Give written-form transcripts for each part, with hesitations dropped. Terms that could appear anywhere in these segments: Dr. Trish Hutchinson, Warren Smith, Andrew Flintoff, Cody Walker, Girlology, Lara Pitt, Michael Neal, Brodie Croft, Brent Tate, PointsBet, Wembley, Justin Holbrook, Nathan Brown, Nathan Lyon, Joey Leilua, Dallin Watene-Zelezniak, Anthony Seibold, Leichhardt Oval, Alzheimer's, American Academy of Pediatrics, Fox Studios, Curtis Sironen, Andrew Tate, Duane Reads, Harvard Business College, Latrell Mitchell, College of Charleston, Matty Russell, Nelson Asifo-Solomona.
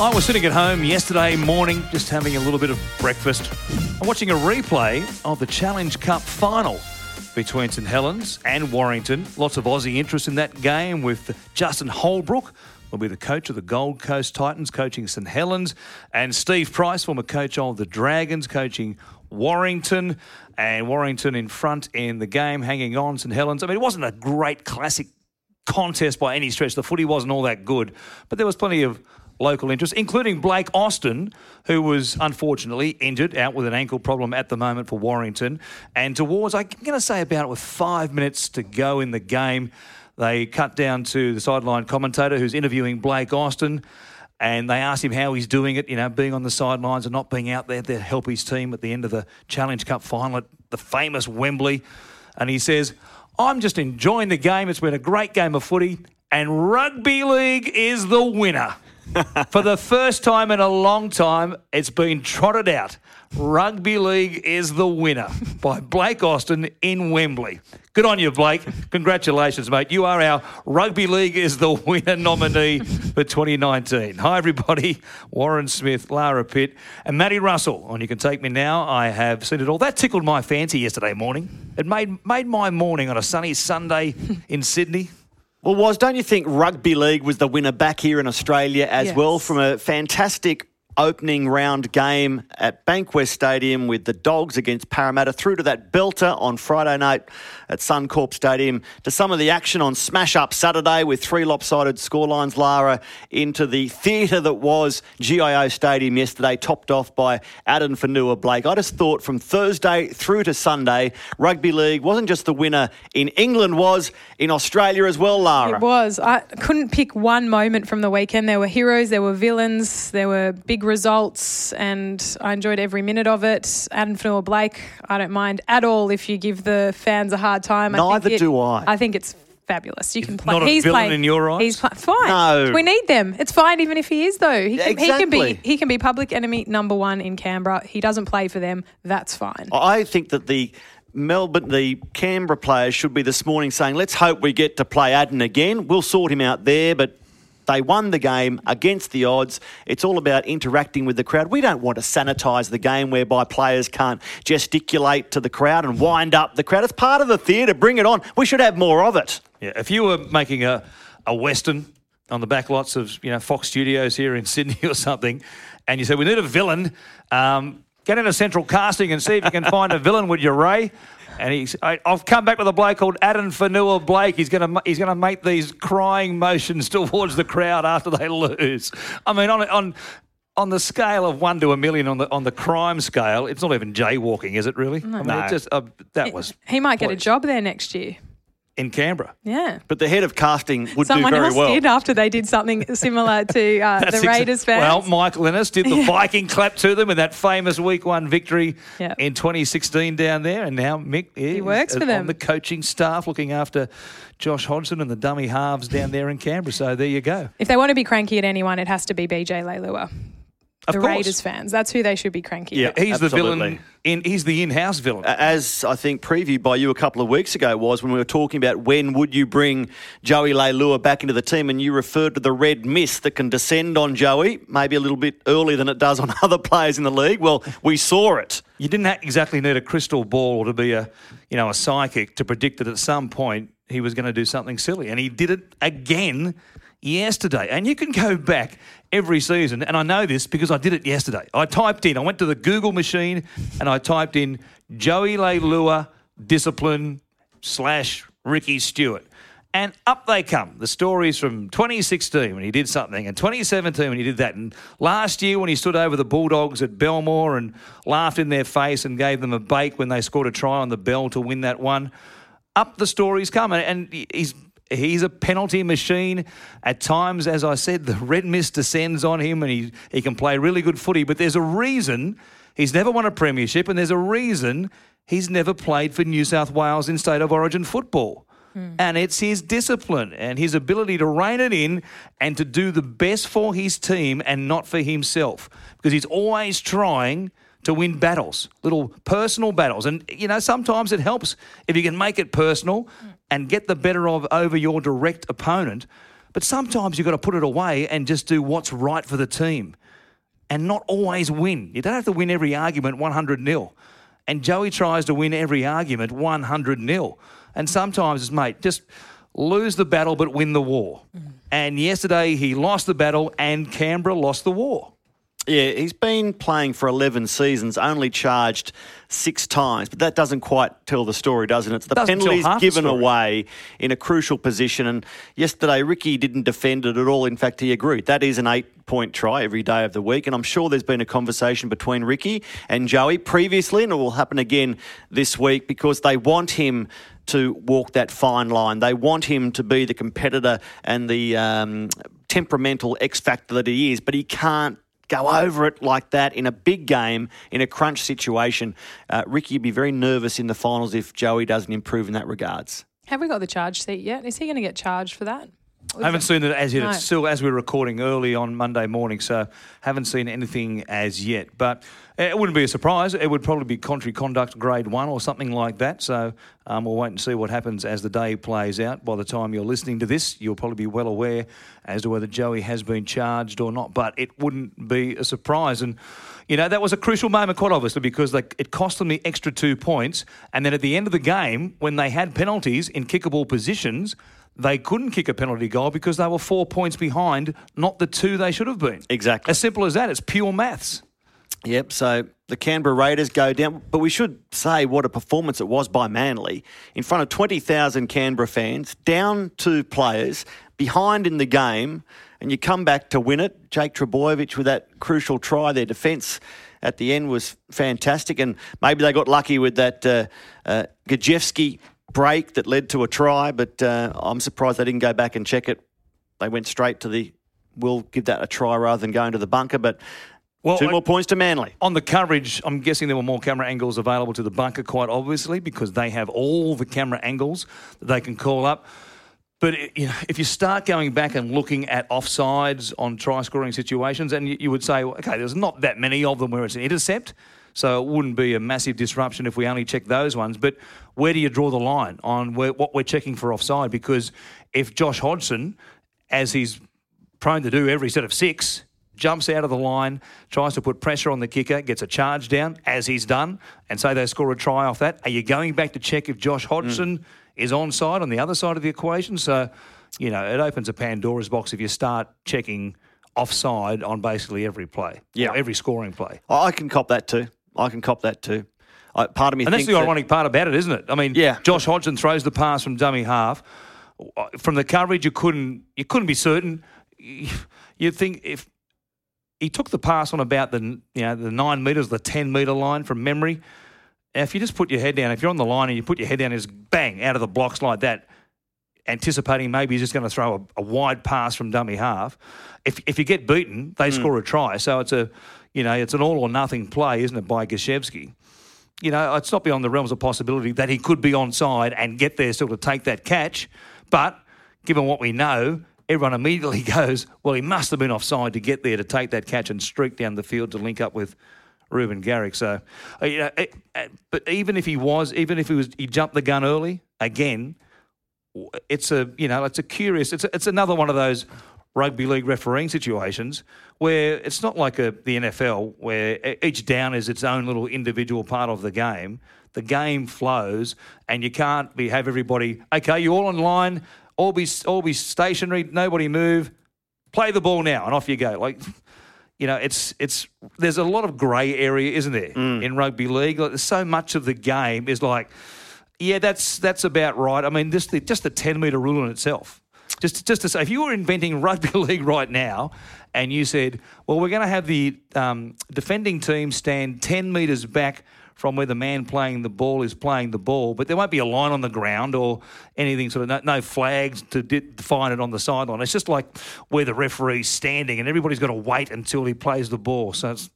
I was sitting at home yesterday morning, just having a little bit of breakfast, and watching a replay of the Challenge Cup final between St Helens and Warrington. Lots of Aussie interest in that game with Justin Holbrook. Will be the coach of the Gold Coast Titans, coaching St Helens, and Steve Price, former coach of the Dragons, coaching Warrington, and Warrington in front in the game, hanging on St Helens. I mean, it wasn't a great classic contest by any stretch. The footy wasn't all that good, but there was plenty of local interest, including Blake Austin, who was unfortunately injured, out with an ankle problem at the moment for Warrington. And towards, I'm going to say about with 5 minutes to go in the game, they cut down to the sideline commentator who's interviewing Blake Austin, and they asked him how he's doing it, you know, being on the sidelines and not being out there to help his team at the end of the Challenge Cup final at the famous Wembley. And he says, "I'm just enjoying the game. It's been a great game of footy, and rugby league is the winner. For the first time in a long time, it's been trotted out. Rugby league is the winner," by Blake Austin in Wembley. Good on you, Blake. Congratulations, mate. You are our Rugby League is the winner nominee for 2019. Hi, everybody. Warren Smith, Lara Pitt, and Matty Russell on You Can Take Me Now. I have seen it all. That tickled my fancy yesterday morning. It made my morning on a sunny Sunday in Sydney. Well, Woz, don't you think rugby league was the winner back here in Australia as well, from a fantastic opening round game at Bankwest Stadium with the Dogs against Parramatta, through to that belter on Friday night at Suncorp Stadium, to some of the action on Smash Up Saturday with three lopsided scorelines, Lara, into the theatre that was GIO Stadium yesterday, topped off by Fonua-Blake. I just thought from Thursday through to Sunday, rugby league wasn't just the winner in England, was in Australia as well, Lara. It was. I couldn't pick one moment from the weekend. There were heroes, there were villains, there were big results, and I enjoyed every minute of it. Fonua-Blake, I don't mind at all if you give the fans a hard time. Neither do I. I think it's fabulous. You can play. Not a he's villain playing, in your eyes. He's fine. No. We need them. It's fine, even if he is though. He can be public enemy number one in Canberra. He doesn't play for them. That's fine. I think that the Canberra players should be this morning saying, "Let's hope we get to play Aden again. We'll sort him out there." But they won the game against the odds. It's all about interacting with the crowd. We don't want to sanitise the game whereby players can't gesticulate to the crowd and wind up the crowd. It's part of the theatre. Bring it on. We should have more of it. Yeah, if you were making a Western on the back lots of, you know, Fox Studios here in Sydney or something, and you said, "We need a villain, get into central casting and see if you can find a villain, would you, Ray?" And I've come back with a bloke called Fonua-Blake. He's going to make these crying motions towards the crowd after they lose. I mean, on the scale of 1 to 1,000,000 on the crime scale, it's not even jaywalking, is it? Really? No. I mean, it just he might get a job there next year. In Canberra. Yeah. But the head of casting would Someone do very well. Someone else did after they did something similar to the Raiders fans. Well, Michael Ennis did the Viking clap to them in that famous Week 1 victory in 2016 down there, and now Mick works for them on the coaching staff, looking after Josh Hodgson and the dummy halves down there in Canberra. So there you go. If they want to be cranky at anyone, it has to be BJ Leilua. Of course. Raiders fans, that's who they should be cranky at. Yeah, he's absolutely the villain. He's the in-house villain. As I think previewed by you a couple of weeks ago, was when we were talking about when would you bring Joey Leilua back into the team, and you referred to the red mist that can descend on Joey maybe a little bit earlier than it does on other players in the league. Well, we saw it. You didn't exactly need a crystal ball to be a psychic to predict that at some point he was going to do something silly, and he did it again yesterday. And you can go back every season, and I know this because I did it yesterday. I went to the Google machine and I typed in Joey Leilua discipline / Ricky Stewart, and up they come, the stories from 2016 when he did something, and 2017 when he did that, and last year when he stood over the Bulldogs at Belmore and laughed in their face and gave them a bake when they scored a try on the bell to win that one. Up the stories come, and He's a penalty machine. At times, as I said, the red mist descends on him, and he can play really good footy. But there's a reason he's never won a premiership, and there's a reason he's never played for New South Wales in State of Origin football. Mm. And it's his discipline and his ability to rein it in and to do the best for his team and not for himself, because he's always trying to win battles, little personal battles. And, you know, sometimes it helps if you can make it personal and get the better of over your direct opponent. But sometimes you've got to put it away and just do what's right for the team and not always win. You don't have to win every argument 100-0. And Joey tries to win every argument 100-0. And sometimes it's, mate, just lose the battle but win the war. Mm. And yesterday he lost the battle and Canberra lost the war. Yeah, he's been playing for 11 seasons, only charged 6 times. But that doesn't quite tell the story, does it? It's the penalties given away in a crucial position. And yesterday, Ricky didn't defend it at all. In fact, he agreed. That is an 8-point try every day of the week. And I'm sure there's been a conversation between Ricky and Joey previously, and it will happen again this week, because they want him to walk that fine line. They want him to be the competitor and the temperamental X factor that he is, but he can't go over it like that in a big game, in a crunch situation. Ricky would be very nervous in the finals if Joey doesn't improve in that regards. Have we got the charge sheet yet? Is he going to get charged for that? I haven't seen it as yet. No. It's still, as we're recording, early on Monday morning, so haven't seen anything as yet. But it wouldn't be a surprise. It would probably be contrary conduct grade 1 or something like that. So we'll wait and see what happens as the day plays out. By the time you're listening to this, you'll probably be well aware as to whether Joey has been charged or not. But it wouldn't be a surprise. And, you know, that was a crucial moment, quite obviously, because it cost them the extra 2 points. And then at the end of the game, when they had penalties in kickable positions, they couldn't kick a penalty goal because they were 4 points behind, not the 2 they should have been. Exactly. As simple as that. It's pure maths. Yep, so the Canberra Raiders go down. But we should say what a performance it was by Manly. In front of 20,000 Canberra fans, down 2 players, behind in the game, and you come back to win it. Jake Trbojevic with that crucial try. Their defence at the end was fantastic. And maybe they got lucky with that Gajewski break that led to a try, but I'm surprised they didn't go back and check it. They went straight to we'll give that a try rather than going to the bunker, but 2 more points to Manly. On the coverage, I'm guessing there were more camera angles available to the bunker, quite obviously, because they have all the camera angles that they can call up. But if you start going back and looking at offsides on try-scoring situations, and you would say, okay, there's not that many of them where it's an intercept, so it wouldn't be a massive disruption if we only check those ones. But where do you draw the line on what we're checking for offside? Because if Josh Hodgson, as he's prone to do every set of 6, jumps out of the line, tries to put pressure on the kicker, gets a charge down, as he's done, and say they score a try off that, are you going back to check if Josh Hodgson is onside on the other side of the equation? So, you know, it opens a Pandora's box if you start checking offside on basically every play, or every scoring play. I can cop that too. Part of me, and that's the ironic part about it, isn't it? I mean, Josh Hodgson throws the pass from dummy half. From the coverage, you couldn't be certain. You'd think if he took the pass on about the 9 metres, the 10 metre line from memory. If you just put your head down, if you're on the line and you put your head down, it's bang out of the blocks like that, anticipating maybe he's just going to throw a wide pass from dummy half. If you get beaten, they score a try. So it's it's an all or nothing play, isn't it, by Gashevsky? You know, it's not beyond the realms of possibility that he could be onside and get there still to take that catch. But given what we know, everyone immediately goes, well, he must have been offside to get there to take that catch and streak down the field to link up with Ruben Garrick. So, but even if he jumped the gun early again, it's another one of those rugby league refereeing situations where it's not like the NFL where each down is its own little individual part of the game. The game flows and you can't have everybody, okay, you all on line, all be stationary, nobody move, play the ball now and off you go. Like, you know, it's there's a lot of grey area, isn't there, in rugby league? Like, so much of the game is like, yeah, that's about right. I mean, just the 10-metre rule in itself. Just to say, if you were inventing rugby league right now and you said, well, we're going to have the defending team stand 10 metres back from where the man playing the ball is playing the ball, but there won't be a line on the ground or anything, sort of no flags to define it on the sideline. It's just like where the referee's standing and everybody's got to wait until he plays the ball. So it's...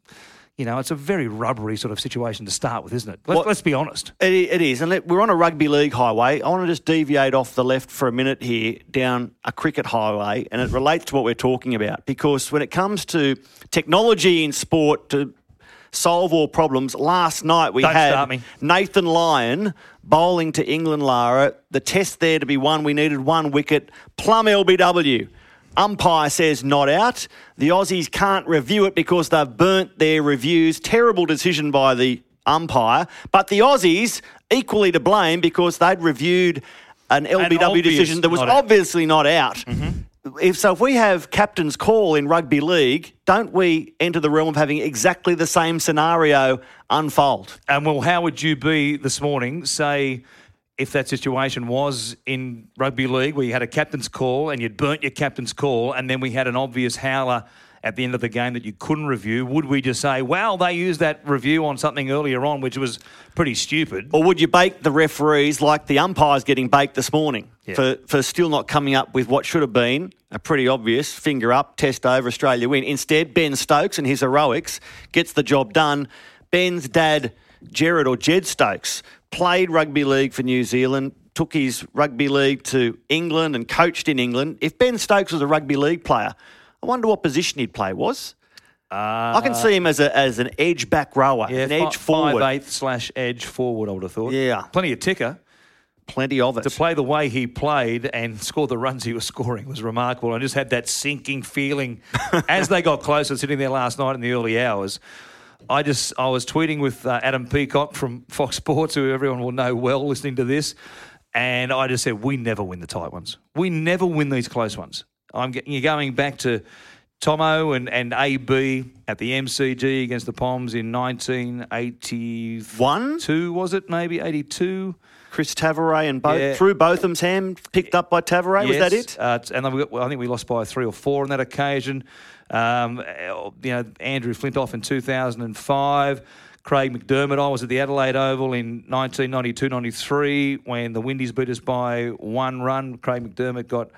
You know, it's a very rubbery sort of situation to start with, isn't it? Let's be honest. It is. And we're on a rugby league highway. I want to just deviate off the left for a minute here down a cricket highway, and it relates to what we're talking about, because when it comes to technology in sport to solve all problems, last night we had Nathan Lyon bowling to England, Lara. The test there to be won, we needed 1 wicket, plum LBW. Umpire says not out. The Aussies can't review it because they've burnt their reviews. Terrible decision by the umpire. But the Aussies equally to blame because they'd reviewed an LBW decision that was obviously not out. Mm-hmm. If we have captain's call in rugby league, don't we enter the realm of having exactly the same scenario unfold? And, well, how would you be this morning, say, if that situation was in rugby league where you had a captain's call and you'd burnt your captain's call and then we had an obvious howler at the end of the game that you couldn't review, would we just say, well, they used that review on something earlier on, which was pretty stupid? Or would you bake the referees like the umpires getting baked this morning for still not coming up with what should have been a pretty obvious finger up, test over, Australia win? Instead, Ben Stokes and his heroics gets the job done. Ben's dad, Gerard or Jed Stokes, played rugby league for New Zealand, took his rugby league to England and coached in England. If Ben Stokes was a rugby league player, I wonder what position he'd play was. I can see him as an edge back rower, an edge forward. 5/8/edge forward, I would have thought. Yeah. Plenty of ticker. Plenty of it. To play the way he played and score the runs he was scoring was remarkable. I just had that sinking feeling as they got closer, sitting there last night in the early hours. I was tweeting with Adam Peacock from Fox Sports, who everyone will know well listening to this, and I just said, we never win the tight ones. We never win these close ones. You're going back to Tomo and AB at the MCG against the Poms in 1981. Two, was it? Maybe 82. Chris Tavare and through Botham's hand, picked up by Tavare. Yes. Was that it? I think we lost by 3 or 4 on that occasion. Andrew Flintoff in 2005. Craig McDermott. I was at the Adelaide Oval in 1992-93 when the Windies beat us by 1 run. Craig McDermott got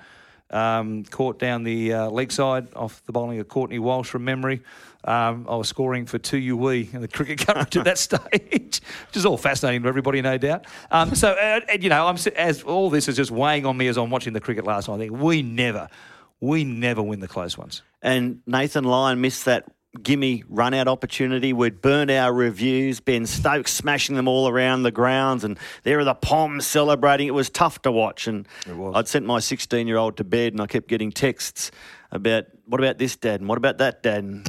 caught down the leg side off the bowling of Courtney Walsh from memory. I was scoring for 2UE in the cricket coverage at that stage, which is all fascinating to everybody, no doubt. As all this is just weighing on me as I'm watching the cricket last night, I think we never win the close ones. And Nathan Lyon missed that gimme run-out opportunity. We'd burnt our reviews. Ben Stokes smashing them all around the grounds, and there are the Poms celebrating. It was tough to watch, and I'd sent my 16-year-old to bed, and I kept getting texts about, what about this, Dad, and what about that, Dad? And,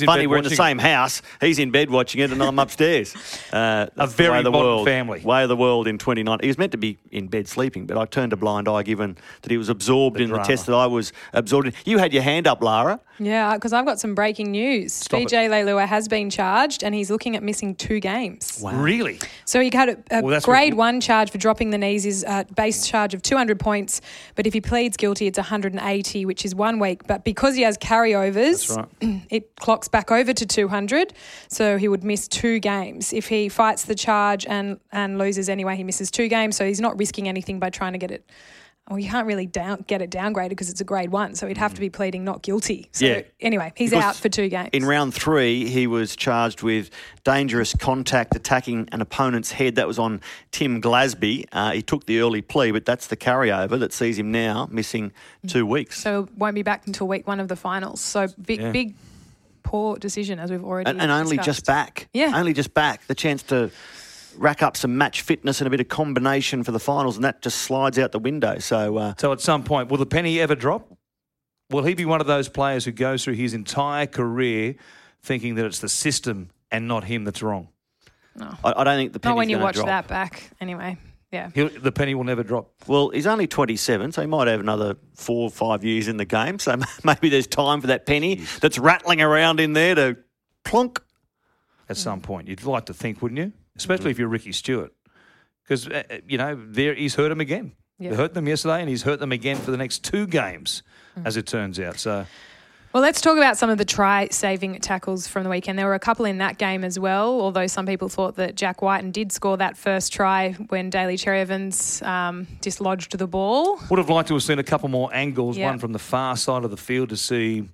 funny, we're in the same house. He's in bed watching it, and I'm upstairs. A very modern family. Way of the world in 2019. He was meant to be in bed sleeping, but I turned a blind eye given that he was absorbed in the test that I was absorbed in. You had your hand up, Lara. Yeah, because I've got some breaking news. BJ Leilua has been charged, and he's looking at missing 2 games. Wow. Really? So he had a grade 1 charge for dropping the knees, is a base charge of 200 points, but if he pleads guilty, it's 180, which is 1 week. But because he has carryovers, right, it clocks back over to 200, so he would miss 2 games. If he fights the charge and loses anyway, he misses 2 games, so he's not risking anything by trying to get it. Well, you can't really get it downgraded because it's a grade 1, so he'd have to be pleading not guilty. So anyway, he's out for 2 games. In round 3, he was charged with dangerous contact attacking an opponent's head. That was on Tim Glasby. He took the early plea, but that's the carryover that sees him now missing 2 weeks. So won't be back until week 1 of the finals. So big poor decision, as we've already discussed. And only just back. Yeah. Only just back. The chance to rack up some match fitness and a bit of combination for the finals, and that just slides out the window. So at some point, will the penny ever drop? Will he be one of those players who goes through his entire career thinking that it's the system and not him that's wrong? No. I don't think the penny's going to drop. Not when you watch that back, anyway. Yeah, the penny will never drop. Well, he's only 27, so he might have another 4 or 5 years in the game, so maybe there's time for that penny that's rattling around in there to plonk. At some point, you'd like to think, wouldn't you? Especially if you're Ricky Stewart, because, he's hurt him again. Yep. They hurt them yesterday and he's hurt them again for the next 2 games, as it turns out. So, well, let's talk about some of the try-saving tackles from the weekend. There were a couple in that game as well, although some people thought that Jack Whiten did score that first try when Daly Cherry-Evans dislodged the ball. Would have liked to have seen a couple more angles, one from the far side of the field to see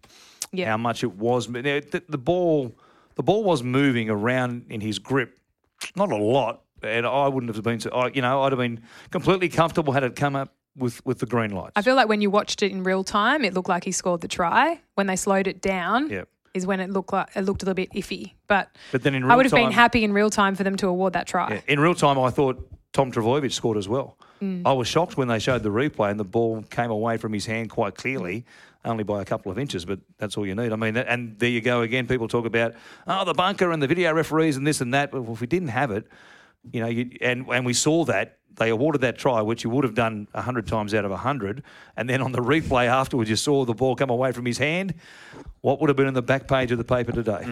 how much it was. The ball was moving around in his grip. Not a lot, and I wouldn't have been I'd have been completely comfortable had it come up with the green lights. I feel like when you watched it in real time, it looked like he scored the try. When they slowed it down is when it looked a little bit iffy. But then in real time, I would have been happy in real time for them to award that try. Yeah, in real time, I thought Tom Trbojevic scored as well. I was shocked when they showed the replay and the ball came away from his hand quite clearly. only by a couple of inches, but that's all you need. I mean, and there you go again. People talk about, oh, the bunker and the video referees and this and that. Well, if we didn't have it, you know, and we saw that, they awarded that try, which you would have done 100 times out of 100, and then on the replay afterwards you saw the ball come away from his hand. What would have been in the back page of the paper today?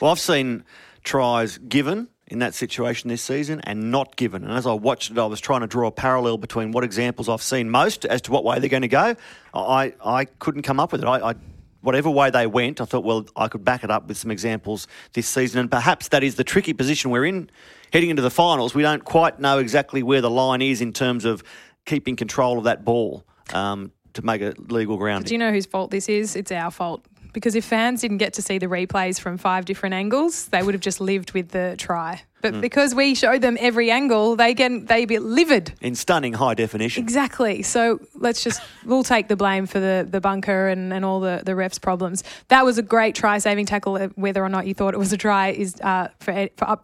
Well, I've seen tries given in that situation this season and not given. And as I watched it, I was trying to draw a parallel between what examples I've seen most as to what way they're going to go. I couldn't come up with it. Whatever way they went, I thought, well, I could back it up with some examples this season. And perhaps that is the tricky position we're in heading into the finals. We don't quite know exactly where the line is in terms of keeping control of that ball to make a legal grounding. Do you know whose fault this is? It's our fault. Because if fans didn't get to see the replays from five different angles, they would have just lived with the try. But because we show them every angle, they get livid. In stunning high definition. Exactly. So we'll take the blame for the bunker and all the refs' problems. That was a great try-saving tackle. Whether or not you thought it was a try is up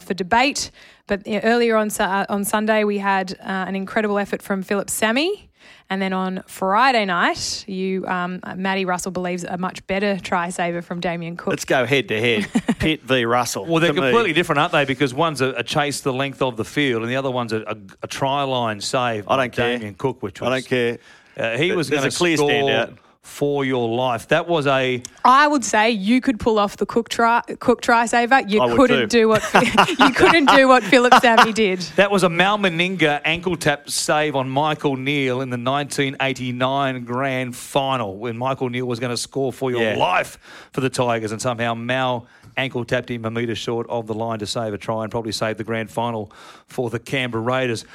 for debate. But earlier on Sunday, we had an incredible effort from Phillip Sami. And then on Friday night, Matty Russell believes a much better try saver from Damien Cook. Let's go head to head, Pitt v Russell. Well, they're completely different, aren't they? Because one's a chase the length of the field, and the other one's a try line save. I don't care. Damien Cook, which was, I don't care. He was going to score standout for your life. That was a. I would say you could pull off the Cook try saver. You couldn't do what Phillip Sami did. That was a Mal Meninga ankle tap save on Michael Neal in the 1989 Grand Final when Michael Neal was going to score for your life for the Tigers, and somehow Mal ankle tapped him a metre short of the line to save a try and probably save the Grand Final for the Canberra Raiders.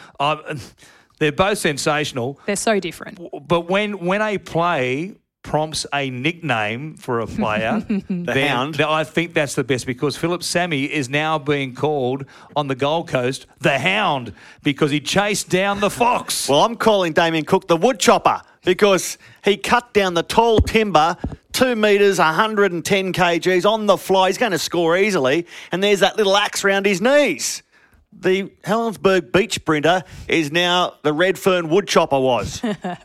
They're both sensational. They're so different. But when a play prompts a nickname for a player, the Hound, I think that's the best, because Phillip Sami is now being called on the Gold Coast the Hound because he chased down the fox. Well, I'm calling Damien Cook the Woodchopper because he cut down the tall timber 2 metres, 110 kgs on the fly. He's going to score easily, and there's that little axe round his knees. The Helensburgh Beach Printer is now the Redfern Woodchopper was.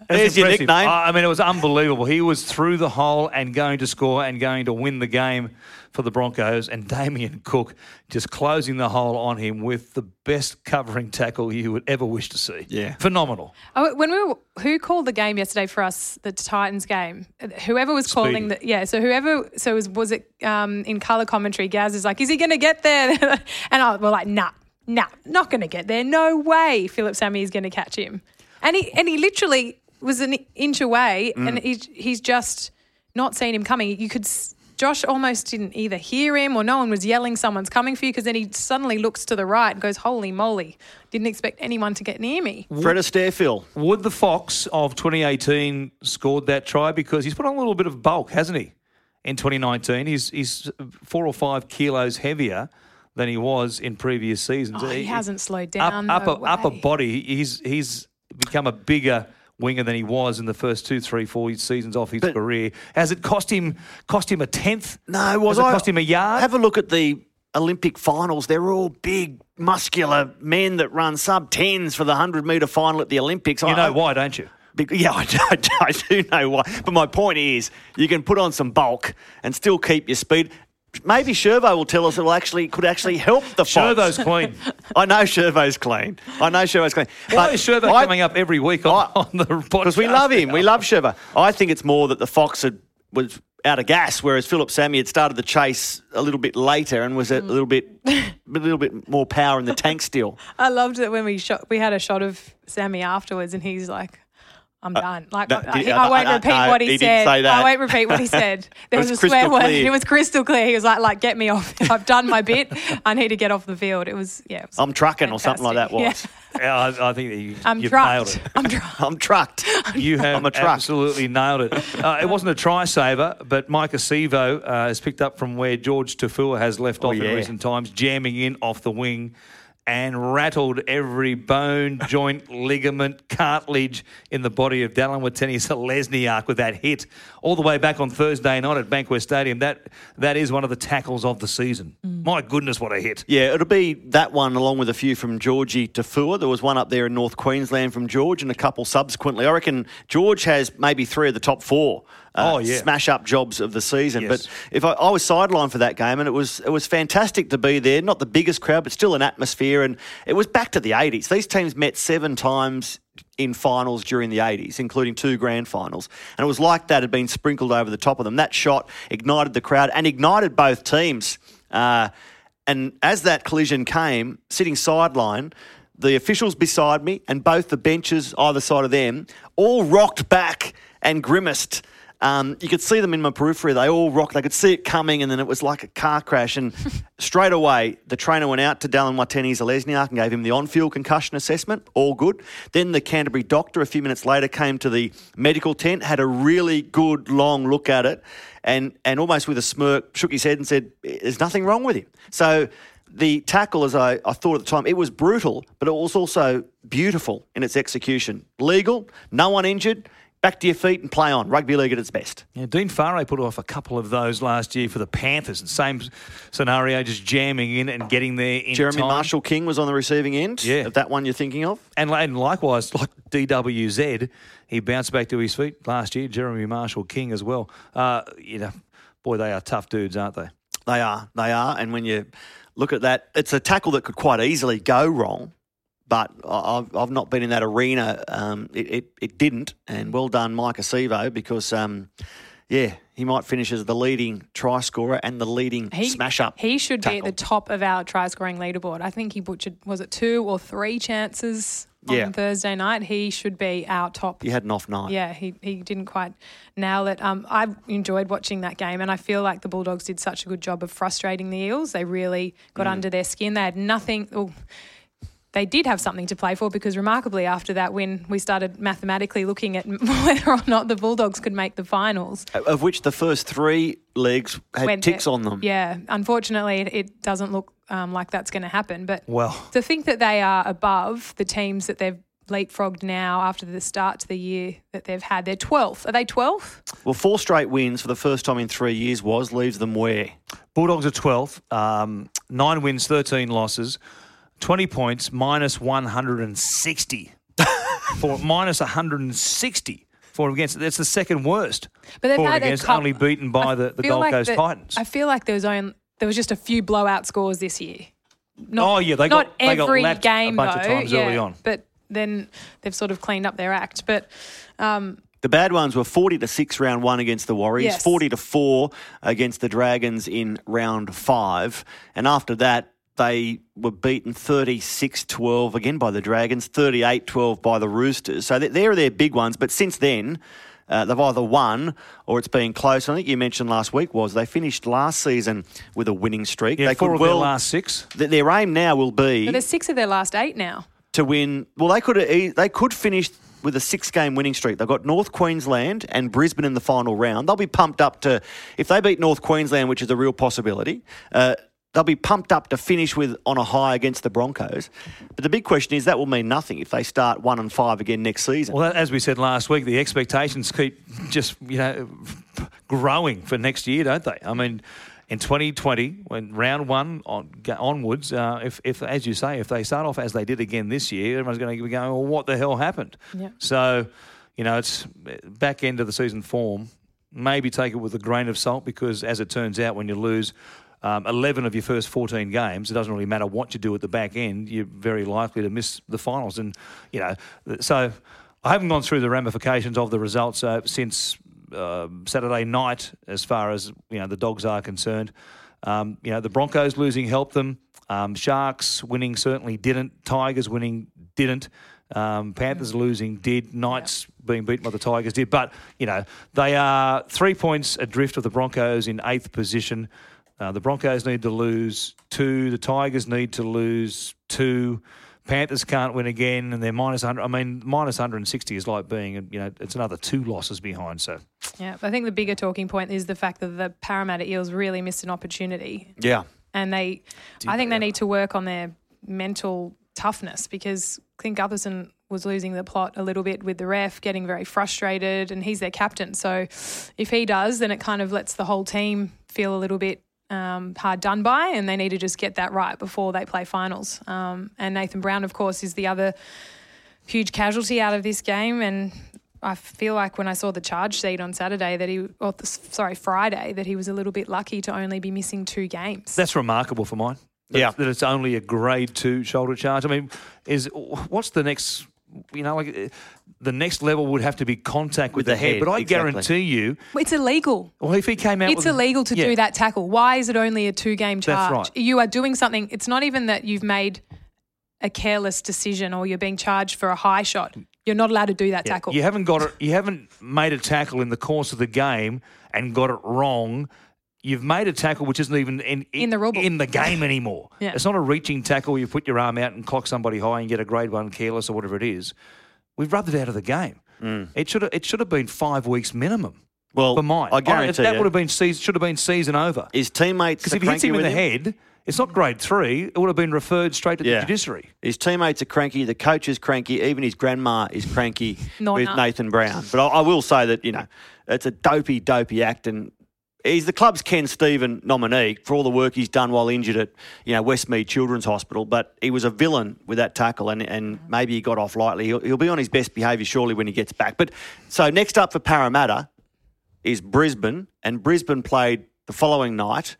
There's your nickname. I mean, it was unbelievable. He was through the hole and going to score and going to win the game for the Broncos, and Damien Cook just closing the hole on him with the best covering tackle you would ever wish to see. Yeah. Phenomenal. Oh, who called the game yesterday for us, the Titans game? Whoever was calling the – yeah, so whoever – so was it in colour commentary, Gaz is like, is he going to get there? And I was like, nah, not going to get there. No way Phillip Sami is going to catch him. And he literally was an inch away and he's just not seen him coming. You could Josh almost didn't either hear him or no one was yelling someone's coming for you, because then he suddenly looks to the right and goes, holy moly, didn't expect anyone to get near me. Fred Astaire, Phil. Would the Fox of 2018 scored that try? Because he's put on a little bit of bulk, hasn't he, in 2019? He's 4 or 5 kilos heavier than he was in previous seasons. Oh, he hasn't slowed down. Upper body, he's become a bigger winger than he was in the first 2, 3, 4 seasons off his career. Has it cost him a tenth? No, has it cost him a yard? Have a look at the Olympic finals. They're all big, muscular men that run sub-10s for the 100-metre final at the Olympics. You know why, don't you? Yeah, I do know why. But my point is you can put on some bulk and still keep your speed. Maybe Shervo will tell us it could actually help the Fox. Shervo's clean. I know Shervo's clean. Why is Shervo coming up every week on the podcast? Because we love him. We love Shervo. I think it's more that the Fox was out of gas, whereas Phillip Sami had started the chase a little bit later and was a little bit more power in the tank still. I loved that when we had a shot of Sami afterwards and he's like, I'm done. Like, I won't repeat what he said. I won't repeat what he said. There was a swear word. It was crystal clear. He was like, get me off. I've done my bit. I need to get off the field. It was, yeah. It was I'm trucking fantastic. Or something like that was. Yeah. I think that you've nailed it. I'm trucked. I'm a truck. Absolutely nailed it. It wasn't a try saver, but Mike Acevo has picked up from where George Tafua has left off in recent times, jamming in off the wing. And rattled every bone, joint, ligament, cartilage in the body of Dallin Watene-Zelezniak with that hit all the way back on Thursday night at Bankwest Stadium. That is one of the tackles of the season. My goodness, what a hit. Yeah, it'll be that one along with a few from Georgie Tafua. There was one up there in North Queensland from George and a couple subsequently. I reckon George has maybe 3 of the top 4 smash-up jobs of the season. Yes. But if I was sidelined for that game, and it was fantastic to be there. Not the biggest crowd, but still an atmosphere. And it was back to the 80s. These teams met 7 times in finals during the 80s, including 2 grand finals. And it was like that had been sprinkled over the top of them. That shot ignited the crowd and ignited both teams. And as that collision came, sitting sideline, the officials beside me and both the benches either side of them all rocked back and grimaced. You could see them in my periphery. They all rocked. They could see it coming, and then it was like a car crash. And straight away, the trainer went out to Dallin Watene-Zelezniak and gave him the on-field concussion assessment. All good. Then the Canterbury doctor, a few minutes later, came to the medical tent, had a really good, long look at it, and almost with a smirk, shook his head and said, there's nothing wrong with him. So the tackle, as I thought at the time, it was brutal, but it was also beautiful in its execution. Legal, no one injured. Back to your feet and play on. Rugby league at its best. Yeah, Dean Farre put off a couple of those last year for the Panthers. The same scenario, just jamming in and getting there in Jeremy time. Marshall King was on the receiving end of that one you're thinking of. And likewise, like DWZ, he bounced back to his feet last year, Jeremy Marshall King as well. Boy, they are tough dudes, aren't they? They are. And when you look at that, it's a tackle that could quite easily go wrong. But I've not been in that arena. It didn't. And well done, Mike Acevo, because, he might finish as the leading try scorer and the leading smash-up. He should tackle. Be at the top of our try-scoring leaderboard. I think he butchered, was it 2 or 3 chances on Thursday night? He should be our top. He had an off night. Yeah, he didn't quite nail it. I enjoyed watching that game, and I feel like the Bulldogs did such a good job of frustrating the Eels. They really got under their skin. They had nothing... They did have something to play for, because remarkably after that win, we started mathematically looking at whether or not the Bulldogs could make the finals. Of which the first 3 legs had ticks on them. Yeah. Unfortunately, it doesn't look like that's going to happen. But to think that they are above the teams that they've leapfrogged now after the start to the year that they've had. They're 12th. Are they 12th? Well, 4 straight wins for the first time in 3 years leaves them where? Bulldogs are 12th. 9 wins, 13 losses. 20 points, minus 160. Minus 160 for and against. That's the second worst. But they've had against, only beaten by the Gold Coast Titans. I feel like there was just a few blowout scores this year. They got game, a bunch of times early on. But then they've sort of cleaned up their act. But the bad ones were 40-6 round 1 against the Warriors, 40-4 against the Dragons in round 5. And after that, they were beaten 36-12 again by the Dragons, 38-12 by the Roosters. So they're their big ones. But since then, they've either won or it's been close. I think you mentioned last week was they finished last season with a winning streak. Yeah, they 4 of their last 6. Their aim now will be... But there's 6 of their last 8 now. To win... Well, they could finish with a 6-game winning streak. They've got North Queensland and Brisbane in the final round. They'll be pumped up to... If they beat North Queensland, which is a real possibility... they'll be pumped up to finish with on a high against the Broncos. But the big question is that will mean nothing if they start 1-5 again next season. Well, as we said last week, the expectations keep just, growing for next year, don't they? I mean, in 2020, when round 1 onwards, if as you say, if they start off as they did again this year, everyone's going to be going, well, what the hell happened? Yeah. So, it's back end of the season form. Maybe take it with a grain of salt because, as it turns out, when you lose... 11 of your first 14 games, it doesn't really matter what you do at the back end, you're very likely to miss the finals. And, so I haven't gone through the ramifications of the results since Saturday night as far as, the Dogs are concerned. The Broncos losing helped them. Sharks winning certainly didn't. Tigers winning didn't. Panthers losing did. Knights being beaten by the Tigers did. But, they are 3 points adrift of the Broncos in 8th position. The Broncos need to lose 2. The Tigers need to lose 2. Panthers can't win again, and they're minus 100. I mean, minus 160 is like being, it's another 2 losses behind. So, yeah, I think the bigger talking point is the fact that the Parramatta Eels really missed an opportunity. Yeah, and I think they need to work on their mental toughness because I think Gutherson was losing the plot a little bit with the ref, getting very frustrated, and he's their captain. So, if he does, then it kind of lets the whole team feel a little bit. Hard done by, and they need to just get that right before they play finals. And Nathan Brown, of course, is the other huge casualty out of this game, and I feel like when I saw the charge sheet on Saturday that Friday, that he was a little bit lucky to only be missing 2 games. That's remarkable for mine. That it's only a grade 2 shoulder charge. I mean, what's the next? You know, like the next level would have to be contact with the head. But I guarantee you, it's illegal. Well, if he came out, it's illegal to do that tackle. Why is it only a 2-game charge? That's right. You are doing something. It's not even that you've made a careless decision or you're being charged for a high shot. You're not allowed to do that tackle. You haven't got it. You haven't made a tackle in the course of the game and got it wrong. You've made a tackle which isn't even in the game anymore. Yeah. It's not a reaching tackle where you put your arm out and clock somebody high and get a grade 1 careless or whatever it is. We've rubbed it out of the game. Mm. It should have been 5 weeks minimum. Well, for mine, I guarantee that would have been season over. His teammates, because if he hits him in the head, it's not grade 3. It would have been referred straight to the judiciary. His teammates are cranky. The coach is cranky. Even his grandma is cranky with Nathan Brown. But I will say that it's a dopey act and. He's the club's Ken Stephen nominee for all the work he's done while injured at Westmead Children's Hospital, but he was a villain with that tackle and maybe he got off lightly. He'll be on his best behaviour surely when he gets back. But so next up for Parramatta is Brisbane, and Brisbane played the following night.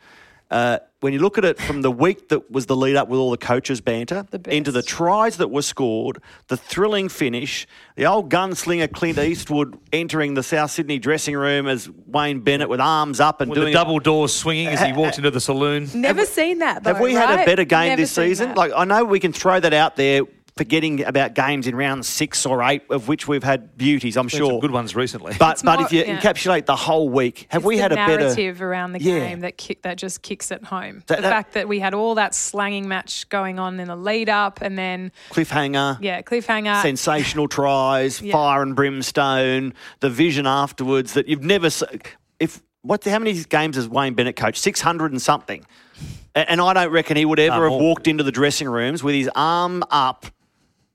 When you look at it from the week that was the lead-up with all the coaches' banter into the tries that were scored, the thrilling finish, the old gunslinger Clint Eastwood entering the South Sydney dressing room as Wayne Bennett with arms up and doing the double doors swinging as he walked into the saloon. Never seen that, though, have we had a better game this season? That. Like I know we can throw that out there, forgetting about games in round 6 or 8, of which we've had beauties, I'm sure. Some good ones recently. But if you encapsulate the whole week, have we had a better narrative around the game that just kicks it home? The fact that we had all that slanging match going on in the lead up and then cliffhanger. Yeah, cliffhanger. Sensational tries, fire and brimstone, the vision afterwards that you've never how many games has Wayne Bennett coached? 600 and something. And I don't reckon he would ever have walked into the dressing rooms with his arm up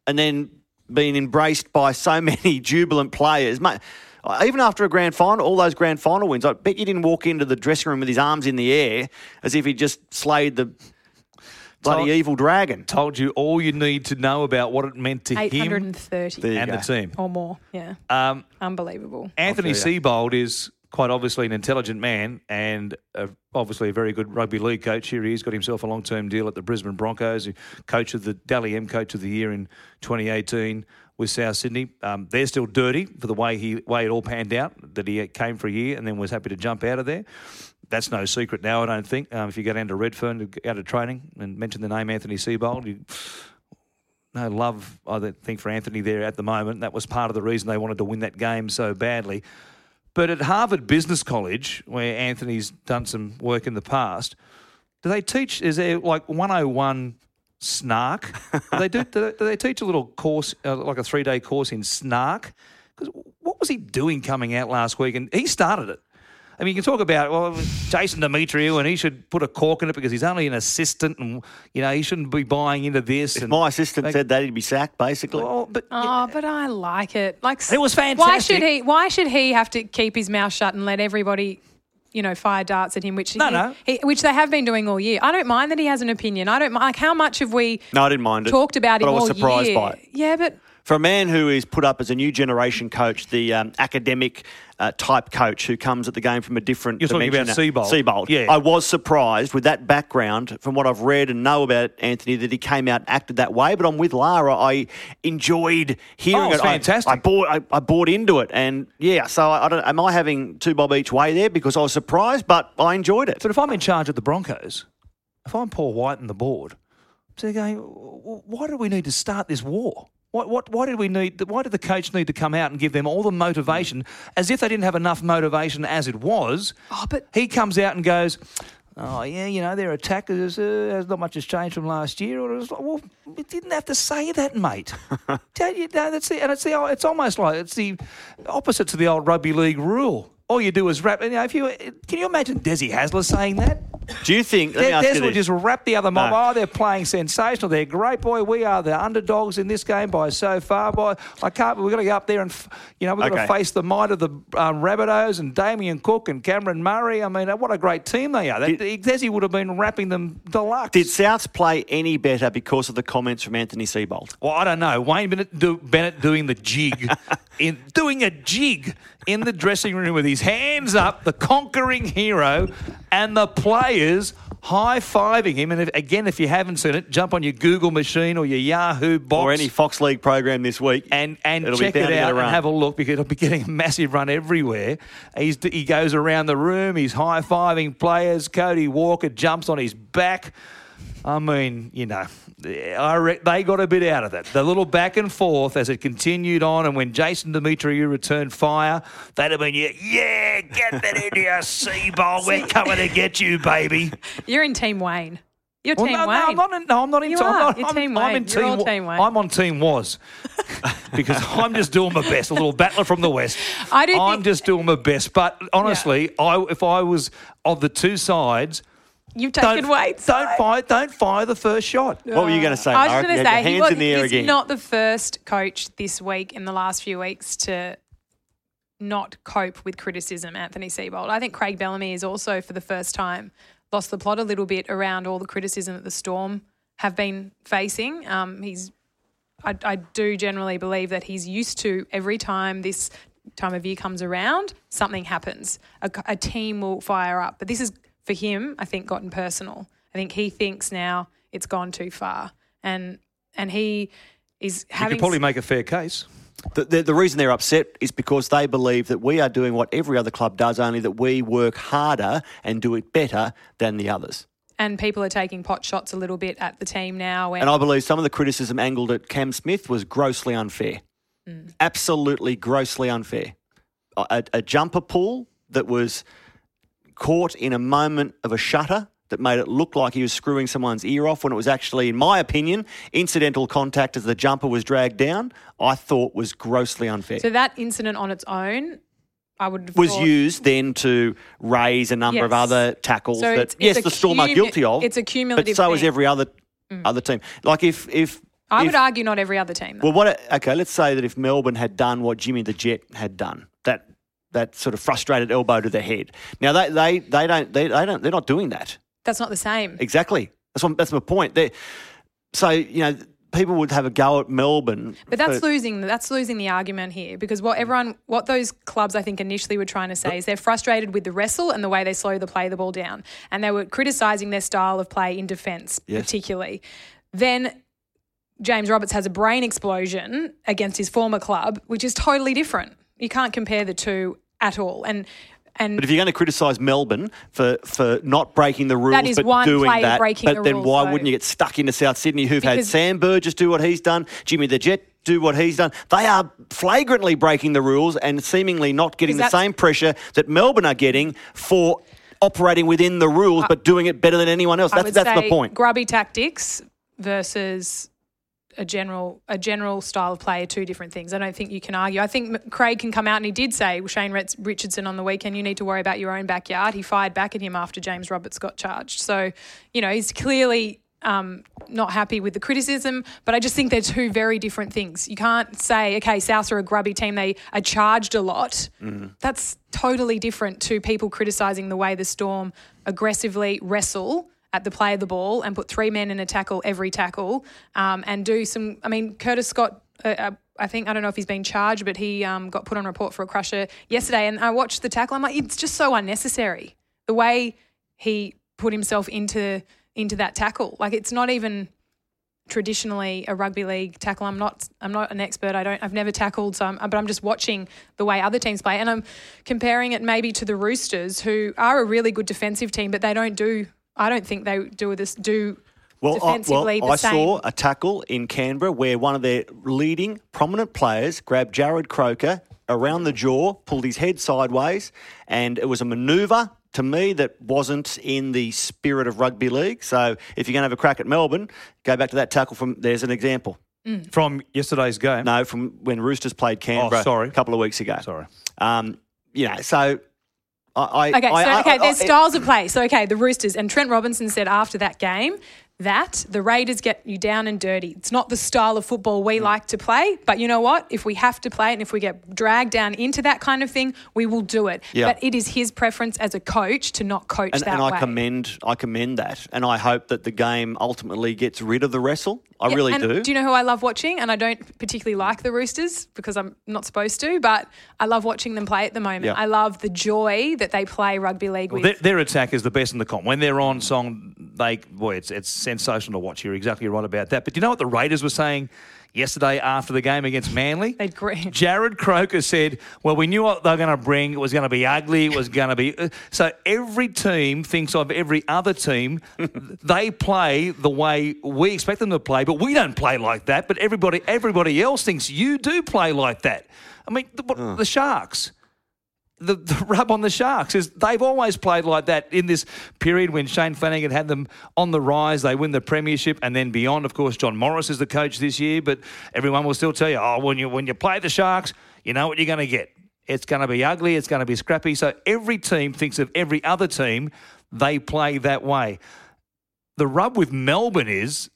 and then being embraced by so many jubilant players. Mate, even after a grand final, all those grand final wins, I bet you didn't walk into the dressing room with his arms in the air as if he just slayed the bloody evil dragon. Told you all you need to know about what it meant to him and the team. Or more, yeah. Unbelievable. Anthony Seibold is quite obviously an intelligent man and obviously a very good rugby league coach. Here he is, got himself a long-term deal at the Brisbane Broncos, Daly M Coach of the Year in 2018 with South Sydney. They're still dirty for the way it all panned out, that he came for a year and then was happy to jump out of there. That's no secret now, I don't think. If you go down to Redfern out of training and mention the name Anthony Seibold, no love, I think, for Anthony there at the moment. That was part of the reason they wanted to win that game so badly. But at Harvard Business College, where Anthony's done some work in the past, do they teach? Is there like 101 snark? Do they teach a little course, like a 3-day course in snark? Because what was he doing coming out last week? And he started it. I mean, you can talk about, Jason Demetriou, and he should put a cork in it because he's only an assistant and, he shouldn't be buying into this. If my assistant said that, he'd be sacked, basically. But I like it. Like, it was fantastic. Why should he have to keep his mouth shut and let everybody, fire darts at him, which they have been doing all year? I don't mind that he has an opinion. I don't mind. Like, how much have we talked about him all year? I was surprised by it. Yeah, but for a man who is put up as a new generation coach, the academic type coach who comes at the game from a different dimension. You're talking about Seibold. Yeah. I was surprised with that background from what I've read and know about Anthony that he came out and acted that way. But I'm with Lara. I enjoyed hearing it. Fantastic. I bought into it. And, so I don't, am I having 2 bob each way there? Because I was surprised, but I enjoyed it. But if I'm in charge of the Broncos, if I'm Paul White and the board, they're going, why do we need to start this war? Why did the coach need to come out and give them all the motivation as if they didn't have enough motivation as it was? Oh, but he comes out and goes, their attack is not much has changed from last year. Or it's like, well, you didn't have to say that, mate. It's almost like it's the opposite to the old rugby league rule. All you do is wrap. Can you imagine Desi Hasler saying that? Do you think Des will just wrap the other mob? No. Oh, they're playing sensational. They're great, boy. We are the underdogs in this game by so far. Boy, we've got to go up there and we've got to face the might of the Rabbitohs and Damien Cook and Cameron Murray. I mean, what a great team they are. Desi would have been wrapping them deluxe. Did Souths play any better because of the comments from Anthony Seibold? Well, I don't know. Wayne Bennett doing the jig in doing a jig in the dressing room with his hands up, the conquering hero, and the players high-fiving him. And if, again, if you haven't seen it, jump on your Google machine or your Yahoo box. Or any Fox League program this week. And check it out and have a look, because it'll be getting a massive run everywhere. He goes around the room. He's high-fiving players. Cody Walker jumps on his back. I mean, you know, they got a bit out of that. The little back and forth as it continued on, and when Jason Demetriou returned fire, they'd have been, yeah, get that into your Seibold. We're coming to get you, baby. You're in Team Wayne. You're Team Wayne. No, I'm not in Team Wayne. I'm on Team Was, because I'm just doing my best, a little battler from the West. I'm just doing my best. But honestly, yeah. If I was of the two sides... You've taken weights. Don't fire the first shot. What were you going to say? I was going to say, he's not the first coach this week in the last few weeks to not cope with criticism, Anthony Seibold. I think Craig Bellamy is also, for the first time, lost the plot a little bit around all the criticism that the Storm have been facing. I do generally believe that he's used to every time this time of year comes around, something happens. A team will fire up. But this is... for him, I think, gotten personal. I think he thinks now it's gone too far. And he is having... You could probably make a fair case. The reason they're upset is because they believe that we are doing what every other club does, only that we work harder and do it better than the others. And people are taking pot shots a little bit at the team now. And I believe some of the criticism angled at Cam Smith was grossly unfair. Mm. Absolutely grossly unfair. A jumper pull that was... caught in a moment of a shutter that made it look like he was screwing someone's ear off when it was actually, in my opinion, incidental contact as the jumper was dragged down, I thought was grossly unfair. So that incident on its own, I would have was thought... used then to raise a number of other tackles so that, the Storm are guilty of. It's a cumulative but so thing. Is every other team. Like I would argue not every other team. Though. Well, let's say that if Melbourne had done what Jimmy the Jet had done, that sort of frustrated elbow to the head. Now they don't they're not doing that. That's not the same. Exactly. That's my point. People would have a go at Melbourne. But that's losing the argument here, because what those clubs I think initially were trying to say is they're frustrated with the wrestle and the way they slow the play the ball down, and they were criticising their style of play in defence particularly. Then James Roberts has a brain explosion against his former club, which is totally different. You can't compare the two at all. But if you're going to criticise Melbourne for not breaking the rules, that is but one doing player that, breaking but the then rules, why wouldn't you get stuck into South Sydney, who've had Sam Burgess do what he's done, Jimmy the Jet do what he's done? They are flagrantly breaking the rules and seemingly not getting the same pressure that Melbourne are getting for operating within the rules but doing it better than anyone else. That's the point. Grubby tactics versus... A general style of play are two different things. I don't think you can argue. I think Craig can come out, and he did say, Shane Richardson on the weekend, you need to worry about your own backyard. He fired back at him after James Roberts got charged. So, you know, he's clearly not happy with the criticism, but I just think they're two very different things. You can't say, okay, South are a grubby team, they are charged a lot. Mm-hmm. That's totally different to people criticising the way the Storm aggressively wrestle at the play of the ball and put three men in a tackle every tackle and do some – I mean, Curtis Scott, I don't know if he's been charged, but he got put on report for a crusher yesterday, and I watched the tackle. I'm like, it's just so unnecessary, the way he put himself into that tackle. Like, it's not even traditionally a rugby league tackle. I'm not an expert. I've never tackled, but I'm just watching the way other teams play, and I'm comparing it maybe to the Roosters, who are a really good defensive team, but they don't do – I don't think they do this. Do well, defensively the same. I saw a tackle in Canberra where one of their leading prominent players grabbed Jared Croker around the jaw, pulled his head sideways, and it was a manoeuvre to me that wasn't in the spirit of rugby league. So if you're going to have a crack at Melbourne, go back to that tackle from. There's an example from yesterday's game. No, from when Roosters played Canberra. Oh, sorry. A couple of weeks ago. Sorry. So. There's styles of play. So, the Roosters, and Trent Robinson said after that game that, the Raiders get you down and dirty. It's not the style of football we like to play, but you know what? If we have to play it and if we get dragged down into that kind of thing, we will do it. Yeah. But it is his preference as a coach to not coach that way. And I commend that, and I hope that the game ultimately gets rid of the wrestle. I really do. Do you know who I love watching? And I don't particularly like the Roosters because I'm not supposed to, but I love watching them play at the moment. Yeah. I love the joy that they play rugby league with. Their attack is the best in the comp. When they're on song, it's sensational to watch. You're exactly right about that. But do you know what the Raiders were saying yesterday after the game against Manly? They'd agree. Jared Croker said, well, we knew what they were going to bring. It was going to be ugly. It was going to be... So every team thinks of every other team. They play the way we expect them to play, but we don't play like that. But everybody else thinks you do play like that. I mean, the Sharks... The rub on the Sharks is they've always played like that in this period when Shane Flanagan had them on the rise. They win the premiership and then beyond. Of course, John Morris is the coach this year, but everyone will still tell you, when you play the Sharks, you know what you're going to get. It's going to be ugly. It's going to be scrappy. So every team thinks of every other team. They play that way. The rub with Melbourne is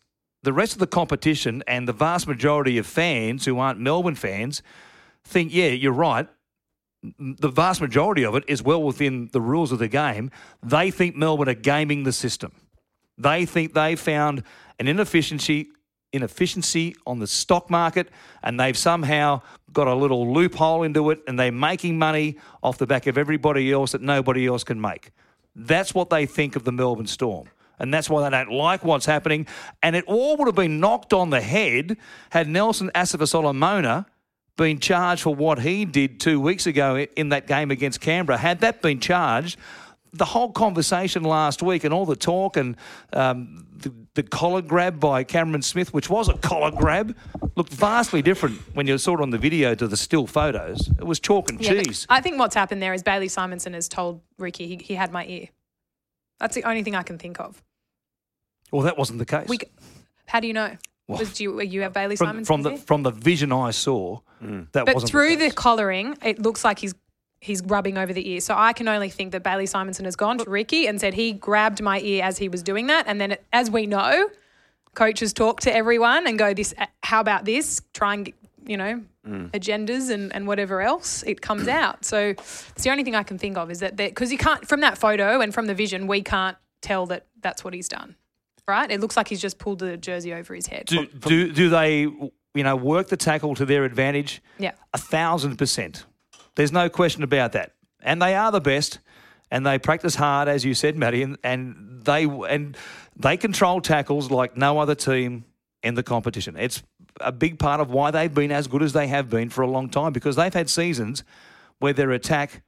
the rest of the competition and the vast majority of fans who aren't Melbourne fans think, yeah, you're right. The vast majority of it is well within the rules of the game. They think Melbourne are gaming the system. They think they found an inefficiency on the stock market and they've somehow got a little loophole into it and they're making money off the back of everybody else that nobody else can make. That's what they think of the Melbourne Storm. And that's why they don't like what's happening. And it all would have been knocked on the head had Nelson Asifo-Solomona been charged for what he did 2 weeks ago in that game against Canberra. Had that been charged, the whole conversation last week and all the talk and the collar grab by Cameron Smith, which was a collar grab, looked vastly different when you saw it on the video to the still photos. It was chalk and cheese. I think what's happened there is Bailey Simonson has told Ricky he had my ear. That's the only thing I can think of. Well, that wasn't the case. How do you know? You have Bailey Simonson from the vision I saw, that wasn't through the collaring, it looks like he's rubbing over the ear. So I can only think that Bailey Simonson has gone to Ricky and said he grabbed my ear as he was doing that. And then, as we know, coaches talk to everyone and go, "This, how about this? Try and agendas and whatever else it comes out." So it's the only thing I can think of is that because you can't from that photo and from the vision we can't tell that that's what he's done. Right? It looks like he's just pulled the jersey over his head. Do they, work the tackle to their advantage? Yeah. 1,000%. There's no question about that. And they are the best and they practice hard, as you said, Matty, and they control tackles like no other team in the competition. It's a big part of why they've been as good as they have been for a long time because they've had seasons where their attack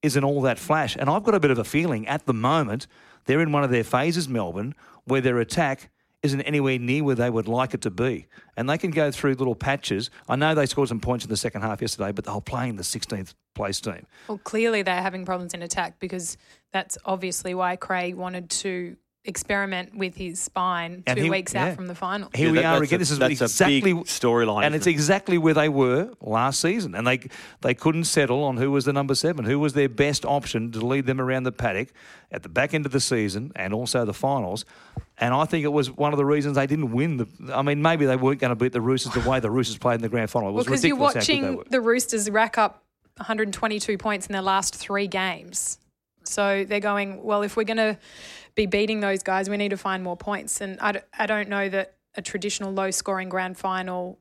isn't all that flash. And I've got a bit of a feeling at the moment they're in one of their phases, Melbourne, where their attack isn't anywhere near where they would like it to be. And they can go through little patches. I know they scored some points in the second half yesterday, but they're playing the 16th place team. Well, clearly they're having problems in attack because that's obviously why Craig wanted to experiment with his spine and two weeks out from the final. Here we are again. This is exactly a big storyline. And it's exactly where they were last season. And they couldn't settle on who was the number 7, who was their best option to lead them around the paddock at the back end of the season and also the finals. And I think it was one of the reasons they didn't win. Maybe they weren't going to beat the Roosters the way the Roosters played in the grand final. It was ridiculous. Because you're watching the Roosters rack up 122 points in their last 3 games. So they're going, well, if we're going to be beating those guys, we need to find more points. And I don't know that a traditional low-scoring grand final,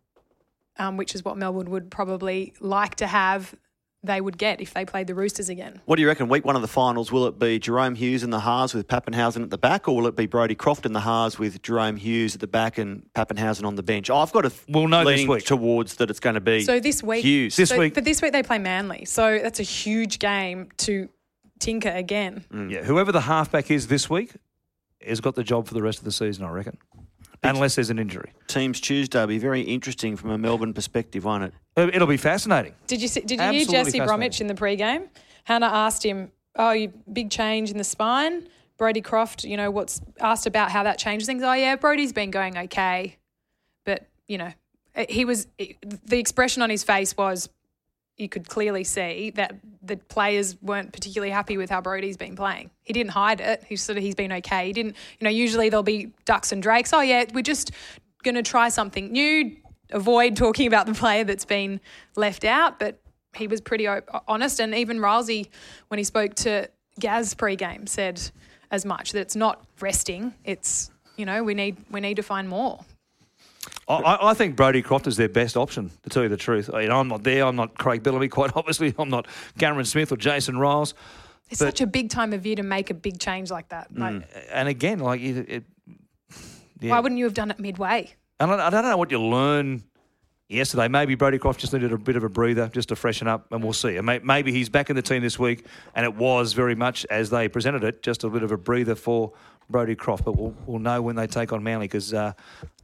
which is what Melbourne would probably like to have, they would get if they played the Roosters again. What do you reckon, week 1 of the finals, will it be Jerome Hughes and the Haas with Pappenhausen at the back or will it be Brodie Croft and the Haas with Jerome Hughes at the back and Pappenhausen on the bench? Oh, I've got a leaning towards that it's going to be Hughes. But this week they play Manly, so that's a huge game to tinker again. Yeah, whoever the halfback is this week has got the job for the rest of the season, I reckon, unless there's an injury. Teams Tuesday will be very interesting from a Melbourne perspective, won't it? It'll be fascinating. Did you hear Jesse Bromwich in the pre-game? Hannah asked him, big change in the spine. Brodie Croft, what's asked about how that changes things. Oh, yeah, Brodie's been going okay. But, the expression on his face was you could clearly see that the players weren't particularly happy with how Brodie's been playing. He didn't hide it. He's been okay. He didn't, usually there'll be ducks and drakes. Oh yeah, we're just going to try something new, avoid talking about the player that's been left out. But he was pretty honest. And even Rylsey, when he spoke to Gaz pre-game, said as much, that it's not resting. It's, we need to find more. I think Brodie Croft's their best option, to tell you the truth. I'm not there. I'm not Craig Bellamy, quite obviously. I'm not Cameron Smith or Jason Riles. It's such a big time of year to make a big change like that. And again, yeah. Why wouldn't you have done it midway? And I don't know what you learn yesterday. Maybe Brodie Croft just needed a bit of a breather just to freshen up, and we'll see. And maybe he's back in the team this week, and it was very much, as they presented it, just a bit of a breather for Brodie Croft. But we'll know when they take on Manly, because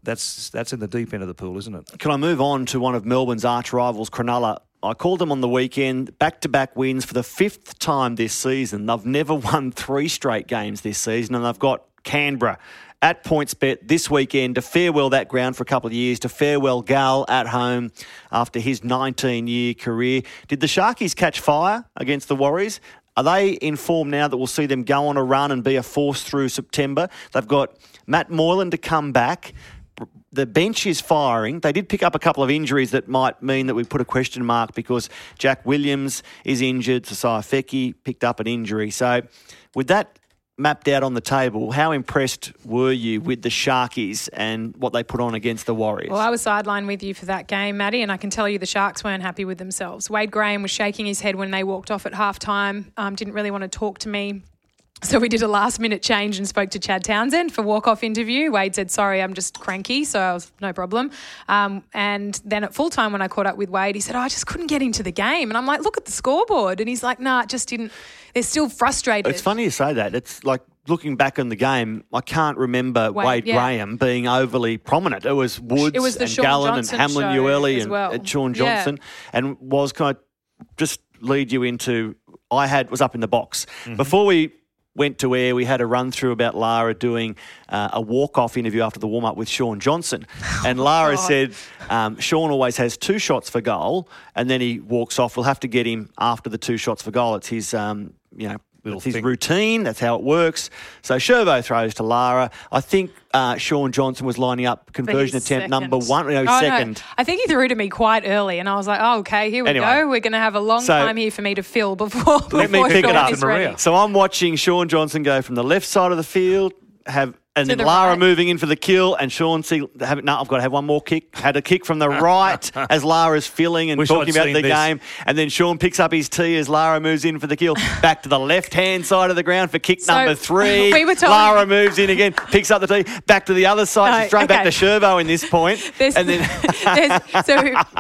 that's in the deep end of the pool, isn't it? Can I move on to one of Melbourne's arch rivals, Cronulla? I called them on the weekend, back-to-back wins for the fifth time this season. They've never won three straight games this season, and they've got Canberra at PointsBet this weekend to farewell that ground for a couple of years, to farewell Gal at home after his 19-year career. Did the Sharkies catch fire against the Warriors? Are they in form now that we'll see them go on a run and be a force through September? They've got Matt Moylan to come back. The bench is firing. They did pick up a couple of injuries that might mean that we put a question mark, because Jack Williams is injured. Sasai Feki picked up an injury. So with that mapped out on the table, how impressed were you with the Sharkies and what they put on against the Warriors? Well, I was sideline with you for that game, Maddie, and I can tell you the Sharks weren't happy with themselves. Wade Graham was shaking his head when they walked off at halftime, didn't really want to talk to me. So we did a last-minute change and spoke to Chad Townsend for walk-off interview. Wade said, sorry, I'm just cranky, so I was no problem. And then at full-time when I caught up with Wade, he said, I just couldn't get into the game. And I'm like, look at the scoreboard. And he's like, nah, it just didn't. They're still frustrated. It's funny you say that. It's like, looking back on the game, I can't remember Wade Graham being overly prominent. It was Woods and Gallen and Hamlin Ueli and Sean Johnson. Yeah. And was, can I just lead you into, was up in the box. Mm-hmm. Before we went to air, we had a run-through about Lara doing a walk-off interview after the warm-up with Sean Johnson. And Lara said, Sean always has two shots for goal and then he walks off. We'll have to get him after the two shots for goal. It's his, his routine. That's how it works. So Shervo throws to Lara. I think Sean Johnson was lining up conversion attempt second. Number one. Second. No. I think he threw to me quite early, and I was like, okay, here we go. We're going to have a long time here for me to fill before let me pick Sean it up. Is ready. So I'm watching Sean Johnson go from the left side of the field, and then Lara moving in for the kill, and Sean I've got to have one more kick. Had a kick from the right as Lara's filling and talking about the game. And then Sean picks up his tee as Lara moves in for the kill. Back to the left-hand side of the ground for kick number three. Lara moves in again, picks up the tee. Back to the other side. She's thrown back to Shervo in this point.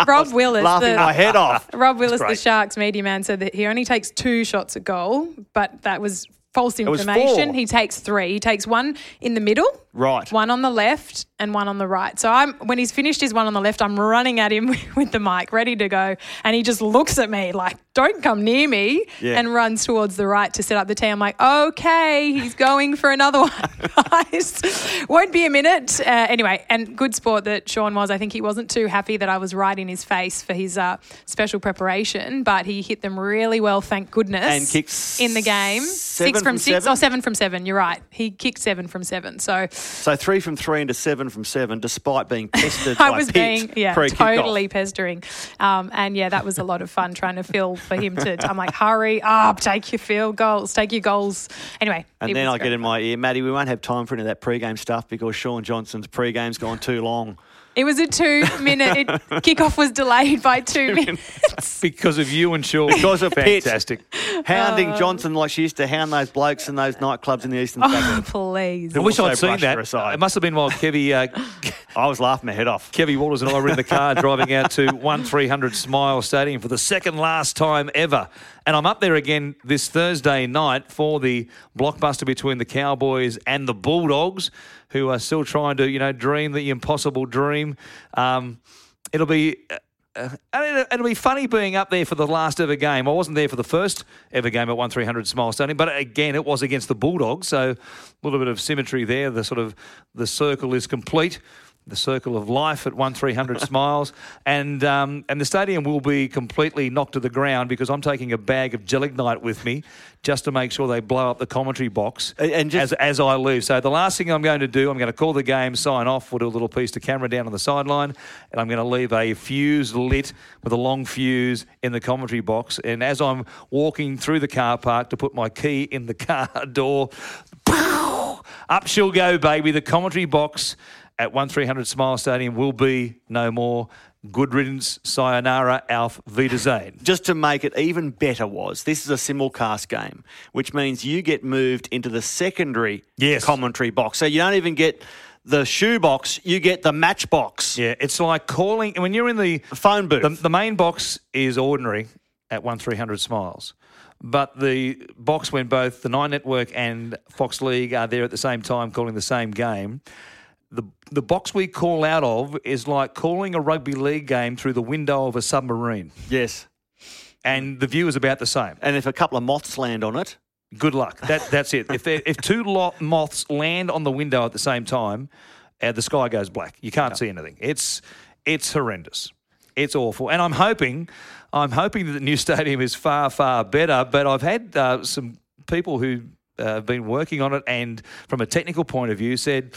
Rob Willis. Laughing my head off. Rob Willis, the Sharks media man, said that he only takes two shots at goal, but that was false information. He takes three. He takes one in the middle, right? One on the left and one on the right. So when he's finished his one on the left, I'm running at him with the mic, ready to go, and he just looks at me like, don't come near me, and runs towards the right to set up the tee. I'm like, okay, he's going for another one, guys. Won't be a minute. Anyway, and good sport that Sean was. I think he wasn't too happy that I was right in his face for his special preparation, but he hit them really well, thank goodness, and kicks in the game. Seven from seven. You're right. He kicked seven from seven. So 3 from 3 into 7 from 7, despite being pestered by Pitt. I was totally pestering. And yeah, that was a lot of fun trying to fill for him I'm like, hurry up, take your field goals, take your goals. Anyway. And then I get in my ear, Maddie, we won't have time for any of that pre-game stuff because Sean Johnson's pre-game's gone too long. It was a 2-minute kickoff was delayed by 2 minutes. Because of you and Sean. Because of fantastic. Hounding Johnson like she used to hound those blokes in those nightclubs in the eastern suburbs. Oh, please. I wish I'd seen that. It must have been while Kevy... I was laughing my head off. Kevy Walters and I were in the car driving out to 1300 Smile Stadium for the second last time ever. And I'm up there again this Thursday night for the blockbuster between the Cowboys and the Bulldogs, who are still trying to, dream the impossible dream. It'll be it'll be funny being up there for the last ever game. I wasn't there for the first ever game at 1300 Smile Stadium, but again, it was against the Bulldogs, so a little bit of symmetry there. The circle is complete. the Circle of Life at 1300 Smiles, and the stadium will be completely knocked to the ground because I'm taking a bag of gel ignite with me just to make sure they blow up the commentary box and just, as I leave. So the last thing I'm going to do, I'm going to call the game, sign off, we'll do a little piece to camera down on the sideline, and I'm going to leave a fuse lit with a long fuse in the commentary box. And as I'm walking through the car park to put my key in the car door, pow, up she'll go, baby. The commentary box at 1300 Smile Stadium will be no more. Good riddance, sayonara, auf Wiedersehen. Just to make it even better was, this is a simulcast game, which means you get moved into the secondary commentary box. So you don't even get the shoebox, you get the matchbox. Yeah, it's like calling... When you're in the... phone booth. The main box is ordinary at 1300 Smiles. But the box when both the Nine Network and Fox League are there at the same time calling the same game... The box we call out of is like calling a rugby league game through the window of a submarine. Yes. And the view is about the same. And if a couple of moths land on it... Good luck. That's it. If two moths land on the window at the same time, the sky goes black. You can't see anything. It's horrendous. It's awful. And I'm hoping that the new stadium is far, far better, but I've had some people who... been working on it and from a technical point of view said,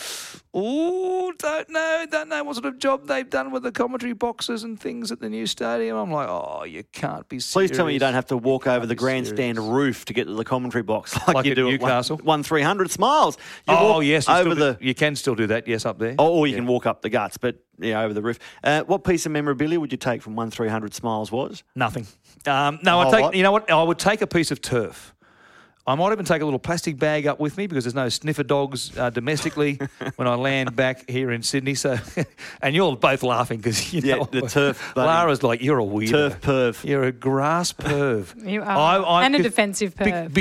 don't know what sort of job they've done with the commentary boxes and things at the new stadium. I'm like, oh, you can't be serious. Please tell me you don't have to walk over the grandstand roof to get to the commentary box like you do at Newcastle. 1300 Smiles. You can still do that, yes, up there. Or you can walk up the guts, but... Yeah, over the roof. What piece of memorabilia would you take from 1300 Smiles was? Nothing. I would take a piece of turf. I might even take a little plastic bag up with me because there's no sniffer dogs domestically when I land back here in Sydney. So, and you're both laughing because you know the turf. Lara's like, you're a weirdo. Turf perv. You're a grass perv. You are. A defensive perv.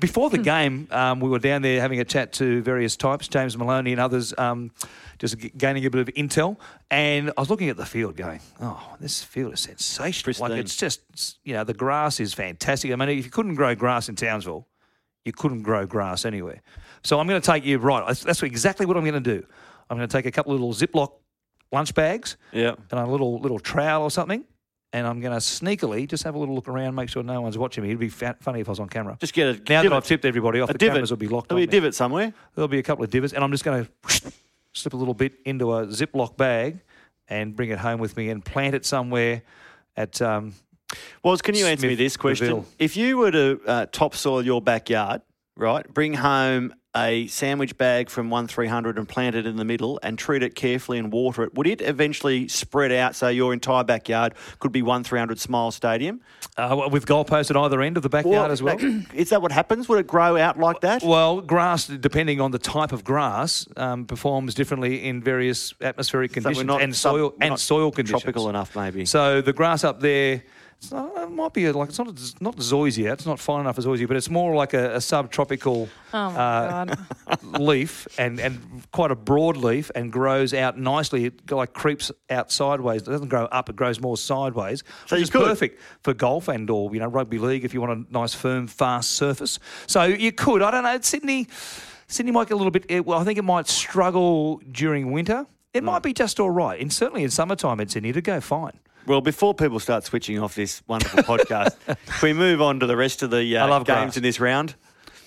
Before the game, we were down there having a chat to various types, James Maloney and others. Just gaining a bit of intel, and I was looking at the field going, oh, this field is sensational. Pristine. Like it's just, the grass is fantastic. I mean, if you couldn't grow grass in Townsville, you couldn't grow grass anywhere. So I'm going to take you right. That's exactly what I'm going to do. I'm going to take a couple of little Ziploc lunch bags and a little trowel or something, and I'm going to sneakily just have a little look around, make sure no one's watching me. It'd be funny if I was on camera. Just get a divot. Now that I've tipped everybody off, cameras will be locked on me. There'll be a divot somewhere. There'll be a couple of divots, and I'm just going to... slip a little bit into a Ziploc bag and bring it home with me and plant it somewhere at can you answer me this question? Deville. If you were to topsoil your backyard, right, bring home a sandwich bag from 1300 and plant it in the middle and treat it carefully and water it, would it eventually spread out so your entire backyard could be 1300 Smile Stadium? With goalposts at either end of the backyard as well? Is that what happens? Would it grow out like that? Well, grass, depending on the type of grass, performs differently in various atmospheric conditions soil conditions. Tropical enough, maybe. So the grass up there... It might be like it's not zoysia. It's not fine enough as zoysia, but it's more like a subtropical leaf and quite a broad leaf and grows out nicely. It like creeps out sideways. It doesn't grow up. It grows more sideways, so which is perfect for golf and or rugby league if you want a nice firm, fast surface. So you could. I don't know. Sydney might get a little bit. I think it might struggle during winter. It might be just all right, and certainly in summertime in Sydney, it'd go fine. Well, before people start switching off this wonderful podcast, we move on to the rest of the games in this round.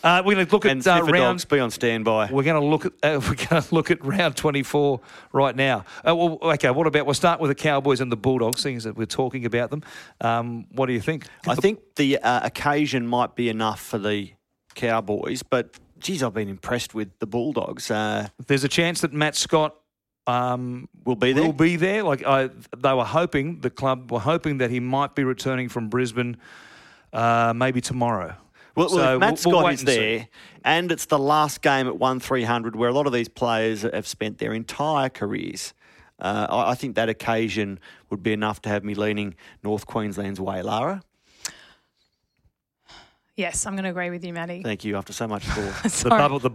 We're going to look at round. Be on standby. We're going to look at round 24 right now. What about we'll start with the Cowboys and the Bulldogs, seeing that we're talking about them. What do you think? I think the occasion might be enough for the Cowboys, but geez, I've been impressed with the Bulldogs. There's a chance that Matt Scott. Will be there. The club were hoping that he might be returning from Brisbane maybe tomorrow. If Matt Scott is there and it's the last game at 1300 where a lot of these players have spent their entire careers, I think that occasion would be enough to have me leaning North Queensland's way, Lara. Yes, I'm going to agree with you, Matty. Thank you. After so much talk, the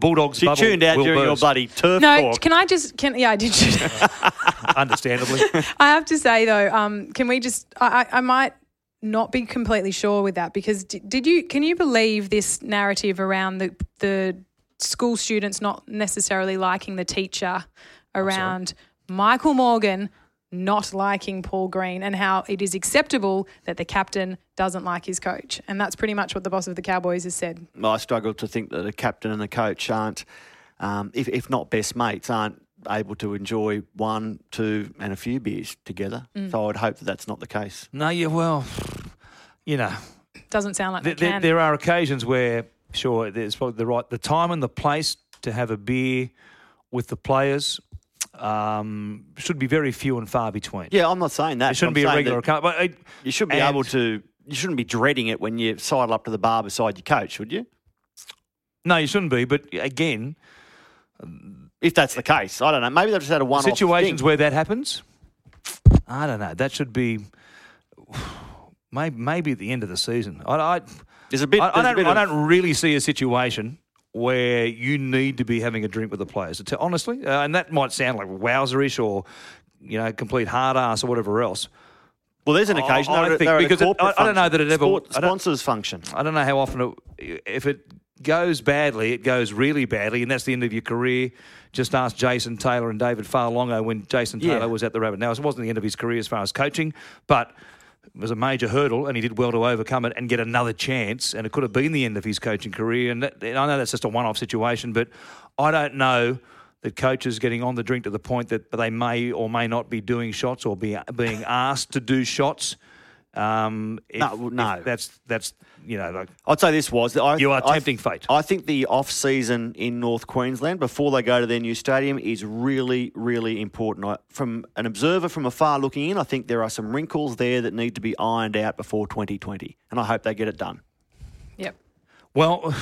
Bulldogs. She bubble tuned out during burst. Your bloody turf talk. No, I did tune out. Understandably. I have to say though, can we just? I might not be completely sure with that because can you believe this narrative around the school students not necessarily liking the teacher around Michael Morgan not liking Paul Green and how it is acceptable that the captain doesn't like his coach. And that's pretty much what the boss of the Cowboys has said. Well, I struggle to think that a captain and a coach aren't, if not best mates, aren't able to enjoy one, two and a few beers together. Mm. So I would hope that that's not the case. No, yeah, well, you know. Doesn't sound like that. There are occasions where, sure, there's probably the time and the place to have a beer with the players. Should be very few and far between. Yeah, I'm not saying that. It shouldn't be a regular occurrence. You should be able to. You shouldn't be dreading it when you sidle up to the bar beside your coach, should you? No, you shouldn't be. But again, if that's the case, I don't know. Maybe they've just had a one-off situations thing. Where that happens. I don't know. That should be maybe at the end of the season. I don't really see a situation where you need to be having a drink with the players, honestly. And that might sound like wowzerish or, you know, complete hard-ass or whatever else. Well, there's an occasion. I don't know that it ever... sponsors function. I don't know how often... If it goes badly, it goes really badly, and that's the end of your career. Just ask Jason Taylor and David Farlongo when Jason Taylor was at the Rabbit. Now, it wasn't the end of his career as far as coaching, but... It was a major hurdle and he did well to overcome it and get another chance, and it could have been the end of his coaching career. And I know that's just a one-off situation, but I don't know that coaches getting on the drink to the point that they may or may not be doing shots or being asked to do shots. If that's you know, like, I'd say this was you are tempting fate. I think the off season in North Queensland before they go to their new stadium is really, really important. From an observer from afar looking in, I think there are some wrinkles there that need to be ironed out before 2020, and I hope they get it done. Yep. Well,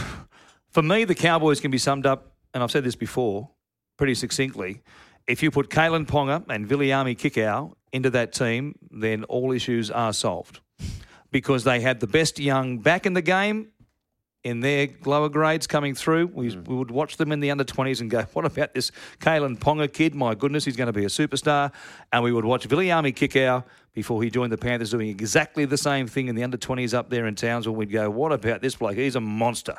for me, the Cowboys can be summed up, and I've said this before, pretty succinctly. If you put Kalen Ponga and Viliami Kikau into that team, then all issues are solved, because they had the best young back in the game in their lower grades coming through. We would watch them in the under-20s and go, what about this Kalen Ponga kid? My goodness, he's going to be a superstar. And we would watch Viliami Kikau before he joined the Panthers doing exactly the same thing in the under-20s up there in Townsville. We'd go, what about this bloke? He's a monster.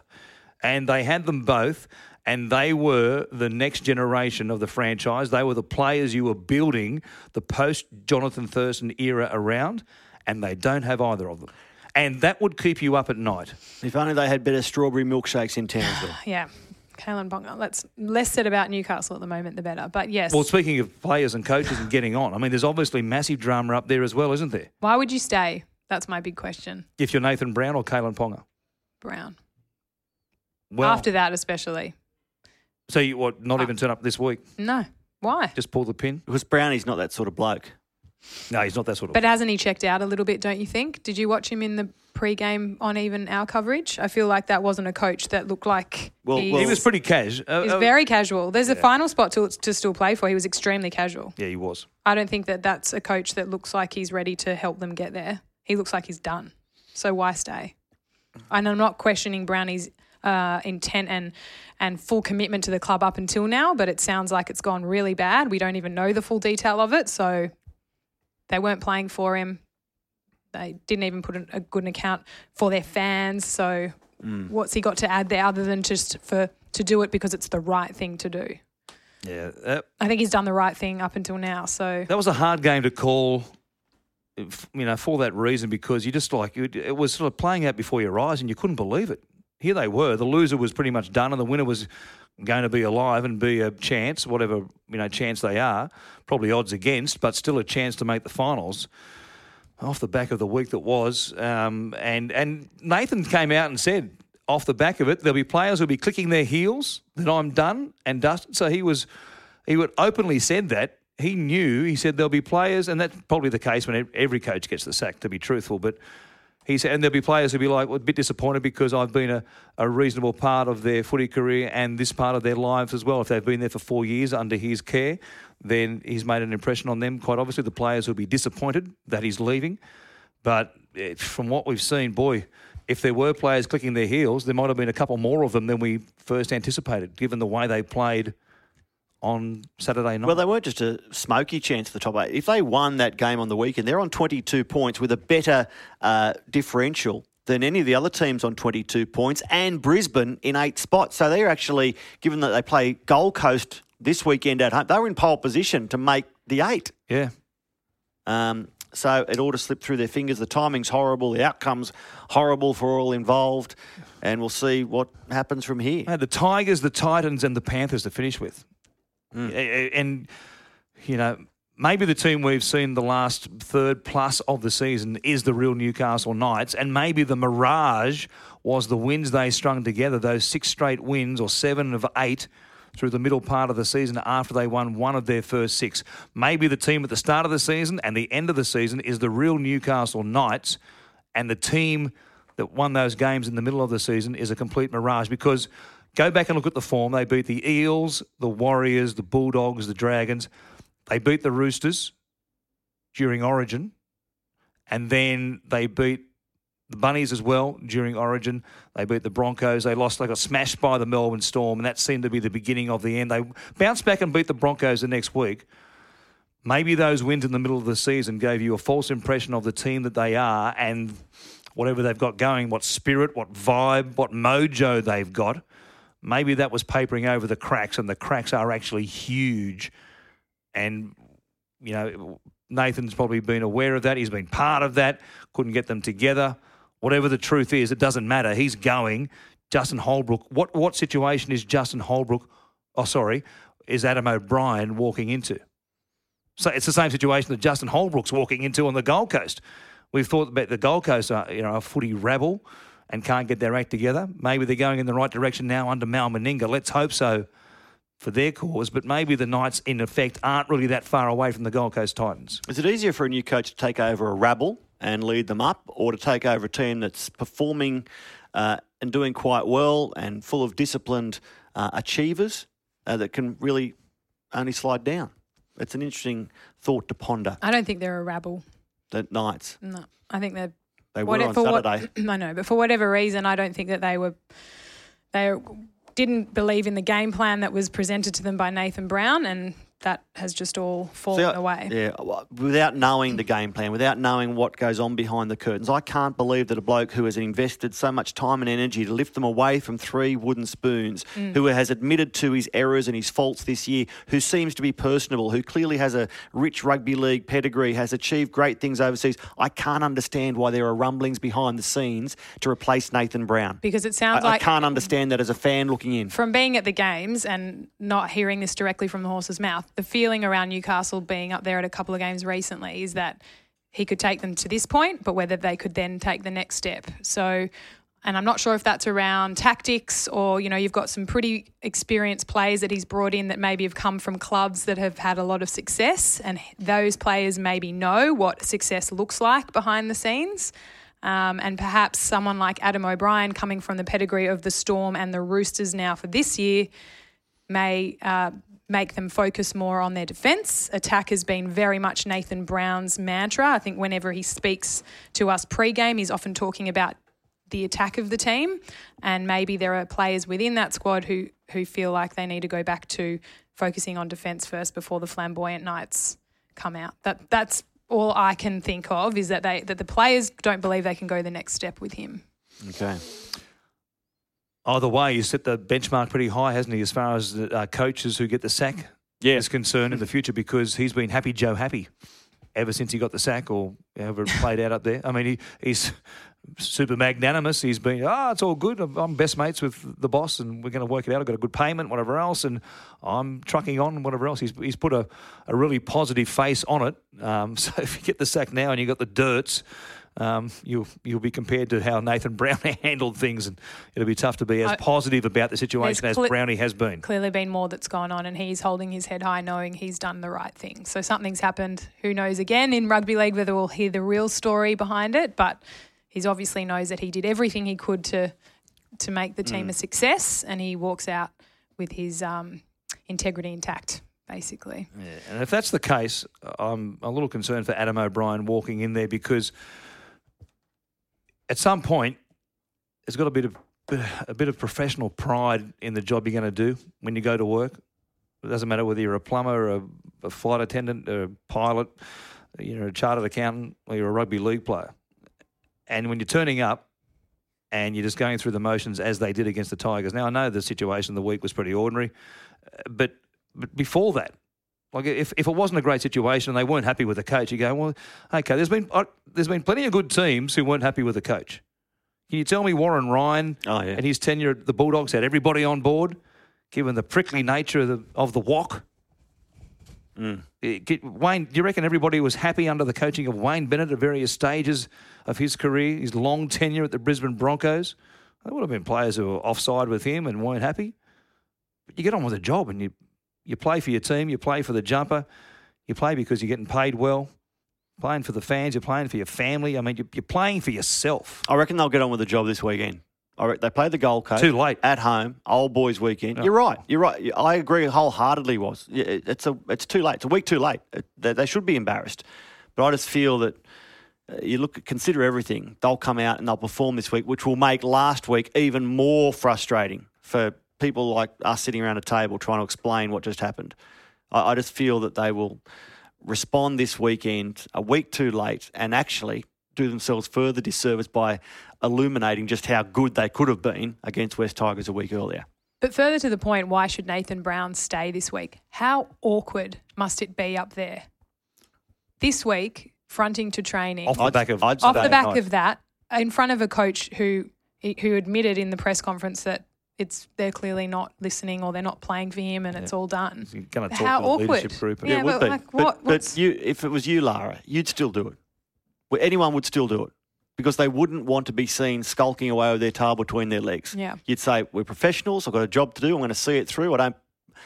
And they had them both, and they were the next generation of the franchise. They were the players you were building the post-Jonathan Thurston era around, and they don't have either of them. And that would keep you up at night. If only they had better strawberry milkshakes in Townsville. Yeah. Kalen Ponga. Less said about Newcastle at the moment, the better. But yes. Well, speaking of players and coaches and getting on, I mean, there's obviously massive drama up there as well, isn't there? Why would you stay? That's my big question. If you're Nathan Brown or Kalen Ponga? Brown. Well, after that especially. So you not even turn up this week? No. Why? Just pull the pin? Because Brownie's not that sort of bloke. No, he's not that sort of bloke. But hasn't he checked out a little bit, don't you think? Did you watch him in the pre-game on even our coverage? I feel like that wasn't a coach that looked like he was pretty casual. He was very casual. There's a final spot to still play for. He was extremely casual. Yeah, he was. I don't think that that's a coach that looks like he's ready to help them get there. He looks like he's done. So why stay? And I'm not questioning Brownie's intent and full commitment to the club up until now, but it sounds like it's gone really bad. We don't even know the full detail of it, so they weren't playing for him. They didn't even put a good account for their fans, so what's he got to add there other than just to do it because it's the right thing to do? Yeah. I think he's done the right thing up until now, so... That was a hard game to call, you know, for that reason, because you just like... It was sort of playing out before your eyes and you couldn't believe it. Here they were. The loser was pretty much done and the winner was going to be alive and be a chance, whatever, you know, chance they are, probably odds against, but still a chance to make the finals off the back of the week that was. And Nathan came out and said, off the back of it, there'll be players who'll be clicking their heels that I'm done and dusted. So he would openly said that. He knew, he said there'll be players, and that's probably the case when every coach gets the sack, to be truthful, but... He said, and there'll be players who'll be like, well, a bit disappointed because I've been a reasonable part of their footy career and this part of their lives as well. If they've been there for 4 years under his care, then he's made an impression on them. Quite obviously, the players will be disappointed that he's leaving. But from what we've seen, boy, if there were players clicking their heels, there might have been a couple more of them than we first anticipated, given the way they played on Saturday night. Well, they weren't just a smoky chance for the top eight. If they won that game on the weekend, they're on 22 points with a better differential than any of the other teams on 22 points and Brisbane in 8 spots. So they're actually, given that they play Gold Coast this weekend at home. They were in pole position to make the eight. Yeah. So it ought to slip through their fingers. The timing's horrible. The outcome's horrible for all involved. And we'll see what happens from here. The Tigers, the Titans and the Panthers to finish with. Mm. And, you know, maybe the team we've seen the last third plus of the season is the real Newcastle Knights, and maybe the mirage was the wins they strung together, those six straight wins or 7 of 8 through the middle part of the season after they won one of their first 6. Maybe the team at the start of the season and the end of the season is the real Newcastle Knights, and the team that won those games in the middle of the season is a complete mirage, because go back and look at the form. They beat the Eels, the Warriors, the Bulldogs, the Dragons. They beat the Roosters during Origin, and then they beat the Bunnies as well during Origin. They beat the Broncos. They lost. They got smashed by the Melbourne Storm, and that seemed to be the beginning of the end. They bounced back and beat the Broncos the next week. Maybe those wins in the middle of the season gave you a false impression of the team that they are and whatever they've got going, what spirit, what vibe, what mojo they've got. Maybe that was papering over the cracks, and the cracks are actually huge. And, you know, Nathan's probably been aware of that. He's been part of that. Couldn't get them together. Whatever the truth is, it doesn't matter. He's going. Justin Holbrook. What situation is Justin Holbrook, is Adam O'Brien walking into? So it's the same situation that Justin Holbrook's walking into on the Gold Coast. We've thought about the Gold Coast are, you know, a footy rabble and can't get their act together. Maybe they're going in the right direction now under Mal Meninga. Let's hope so for their cause, but maybe the Knights, in effect, aren't really that far away from the Gold Coast Titans. Is it easier for a new coach to take over a rabble and lead them up, or to take over a team that's performing and doing quite well and full of disciplined achievers that can really only slide down? It's an interesting thought to ponder. I don't think they're a rabble. The Knights? No, I think they're... They were on Saturday. I know, but for whatever reason, I don't think that they didn't believe in the game plan that was presented to them by Nathan Brown, and that has just all fallen away. Yeah, without knowing the game plan, without knowing what goes on behind the curtains, I can't believe that a bloke who has invested so much time and energy to lift them away from 3 wooden spoons, who has admitted to his errors and his faults this year, who seems to be personable, who clearly has a rich rugby league pedigree, has achieved great things overseas. I can't understand why there are rumblings behind the scenes to replace Nathan Brown. Because it sounds like... I can't understand that as a fan looking in. From being at the games and not hearing this directly from the horse's mouth, the feeling around Newcastle being up there at a couple of games recently is that he could take them to this point, but whether they could then take the next step. So, and I'm not sure if that's around tactics or, you know, you've got some pretty experienced players that he's brought in that maybe have come from clubs that have had a lot of success, and those players maybe know what success looks like behind the scenes. And perhaps someone like Adam O'Brien, coming from the pedigree of the Storm and the Roosters now for this year, may... make them focus more on their defence. Attack has been very much Nathan Brown's mantra. I think whenever he speaks to us pre-game, he's often talking about the attack of the team, and maybe there are players within that squad who feel like they need to go back to focusing on defence first before the flamboyant Knights come out. That's all I can think of, is that the players don't believe they can go the next step with him. Okay. Either way, he's set the benchmark pretty high, hasn't he, as far as the coaches who get the sack is concerned in the future, because he's been Happy Joe Happy ever since he got the sack, or however it played out up there. I mean, he's super magnanimous. He's been, it's all good. I'm best mates with the boss and we're going to work it out. I've got a good payment, whatever else, and I'm trucking on, whatever else. He's put a really positive face on it. So if you get the sack now and you've got the dirts, you'll be compared to how Nathan Brown handled things, and it'll be tough to be as positive about the situation as Brownie has been. Clearly been more that's gone on, and he's holding his head high knowing he's done the right thing. So something's happened. Who knows again in rugby league whether we'll hear the real story behind it, but he's obviously knows that he did everything he could to make the team a success, and he walks out with his integrity intact. Basically. Yeah. And if that's the case, I'm a little concerned for Adam O'Brien walking in there, because at some point, there's got to be a bit of professional pride in the job you're going to do when you go to work. It doesn't matter whether you're a plumber, a flight attendant, a pilot, a chartered accountant, or you're a rugby league player. And when you're turning up and you're just going through the motions as they did against the Tigers. Now, I know the situation of the week was pretty ordinary, but But before that, like if it wasn't a great situation and they weren't happy with the coach, you go, well, okay, there's been plenty of good teams who weren't happy with the coach. Can you tell me Warren Ryan and his tenure at the Bulldogs had everybody on board, given the prickly nature of the wok? Mm. Wayne, do you reckon everybody was happy under the coaching of Wayne Bennett at various stages of his career, his long tenure at the Brisbane Broncos? There would have been players who were offside with him and weren't happy. But you get on with the job and you play for your team, you play for the jumper, you play because you're getting paid well, playing for the fans, you're playing for your family. I mean, you're playing for yourself. I reckon they'll get on with the job this weekend. They played the Gold Coast. Too late. At home, old boys weekend. No. You're right. I agree wholeheartedly, Woz. It's too late. It's a week too late. They should be embarrassed. But I just feel that consider everything. They'll come out and they'll perform this week, which will make last week even more frustrating for people like us sitting around a table trying to explain what just happened. I just feel that they will respond this weekend a week too late and actually do themselves further disservice by illuminating just how good they could have been against West Tigers a week earlier. But further to the point, why should Nathan Brown stay this week? How awkward must it be up there? This week, fronting to training. Off the back of that, in front of a coach who admitted in the press conference that they're clearly not listening or they're not playing for him and it's all done. He's going to talk to the leadership group. And yeah, it would be. Like, but you, if it was you, Lara, you'd still do it. Well, anyone would still do it because they wouldn't want to be seen skulking away with their tail between their legs. Yeah. You'd say, we're professionals, I've got a job to do, I'm going to see it through, I don't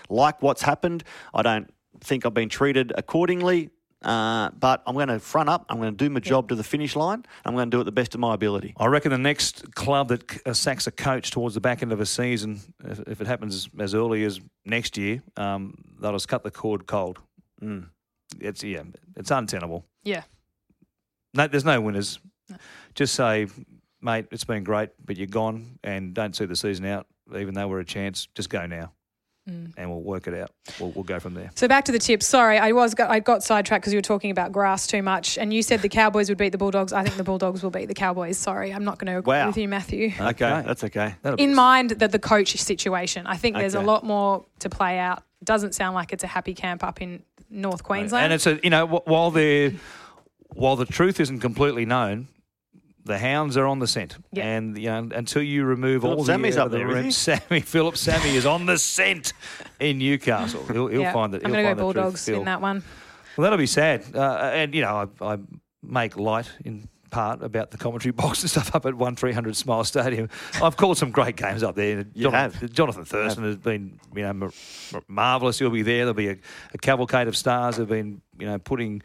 like what's happened, I don't think I've been treated accordingly, but I'm going to front up, I'm going to do my job to the finish line, and I'm going to do it the best of my ability. I reckon the next club that sacks a coach towards the back end of a season, if it happens as early as next year, they'll just cut the cord cold. Mm. It's untenable. Yeah. No, there's no winners. No. Just say, mate, it's been great, but you're gone and don't see the season out, even though we're a chance. Just go now and we'll work it out. We'll go from there. So back to the tips. Sorry, I got sidetracked because you were talking about grass too much and you said the Cowboys would beat the Bulldogs. I think the Bulldogs will beat the Cowboys. Sorry, I'm not going to agree with you, Matthew. Okay, that's okay. Mind that the coach situation. I think there's a lot more to play out. It doesn't sound like it's a happy camp up in North Queensland. And it's while the truth isn't completely known, the hounds are on the scent. Yep. And until you remove Phillip all Sami's the up there, room, Phillip Sami is on the scent in Newcastle. He'll find that. I'm going to go Bulldogs in that one. Well, that'll be sad. I make light in part about the commentary box and stuff up at 1300 Smile Stadium. I've called some great games up there. Jonathan Thurston has been marvellous. He'll be there. There'll be a cavalcade of stars who've been putting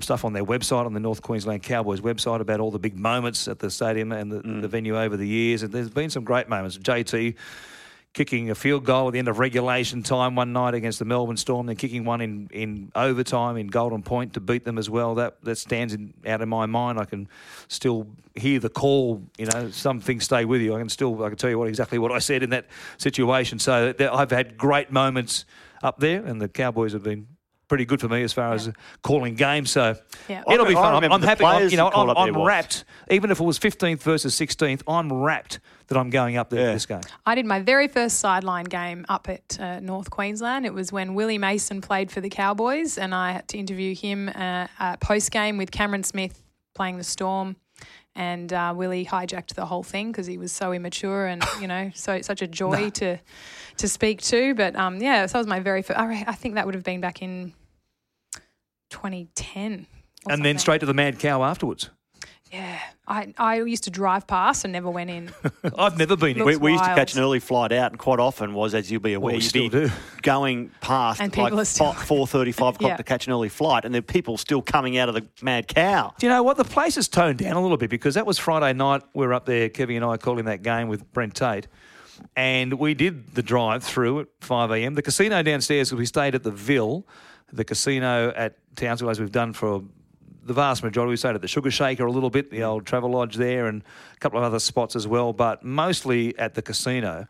stuff on their website, on the North Queensland Cowboys website, about all the big moments at the stadium and the venue over the years. And there's been some great moments. JT kicking a field goal at the end of regulation time one night against the Melbourne Storm, then kicking one in overtime in Golden Point to beat them as well. That stands out in my mind. I can still hear the call, some things stay with you. I can tell you exactly what I said in that situation. So I've had great moments up there and the Cowboys have been pretty good for me as far as calling games. So it'll be fun. I'm happy. I'm wrapped. Even if it was 15th versus 16th, I'm wrapped that I'm going up there for this game. I did my very first sideline game up at North Queensland. It was when Willie Mason played for the Cowboys and I had to interview him post-game with Cameron Smith playing the Storm. And Willie hijacked the whole thing because he was so immature and, such a joy to speak to. But, that was my very first. I think that would have been back in 2010 or something. Then straight to the Mad Cow afterwards. Yeah. I used to drive past and never went in. I've never been in. We used to catch an early flight out and quite often was, as you'll be aware, going past and like 4:30, 5 o'clock to catch an early flight and there are people still coming out of the Mad Cow. Do you know what? The place is toned down a little bit because that was Friday night. We were up there, Kevy and I, calling that game with Brent Tate. And we did the drive-through at 5 a.m. The casino downstairs, we stayed at the Ville, the casino at Townsville, as we've done for the vast majority. We stayed at the Sugar Shaker a little bit, the old Travel Lodge there and a couple of other spots as well, but mostly at the casino.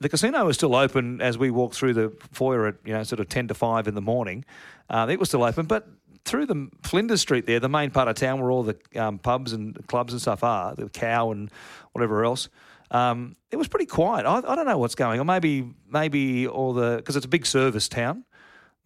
The casino was still open as we walked through the foyer at 10 to 5 in the morning. It was still open, but through the Flinders Street there, the main part of town where all the pubs and clubs and stuff are, the Cow and whatever else, it was pretty quiet. I don't know what's going on. Maybe all the – because it's a big service town –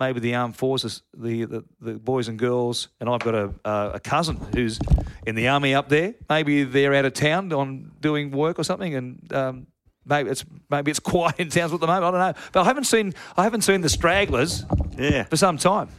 maybe the armed forces, the boys and girls, and I've got a cousin who's in the army up there. Maybe they're out of town on doing work or something, and maybe it's quiet in Townsville at the moment. I don't know, but I haven't seen the stragglers for some time.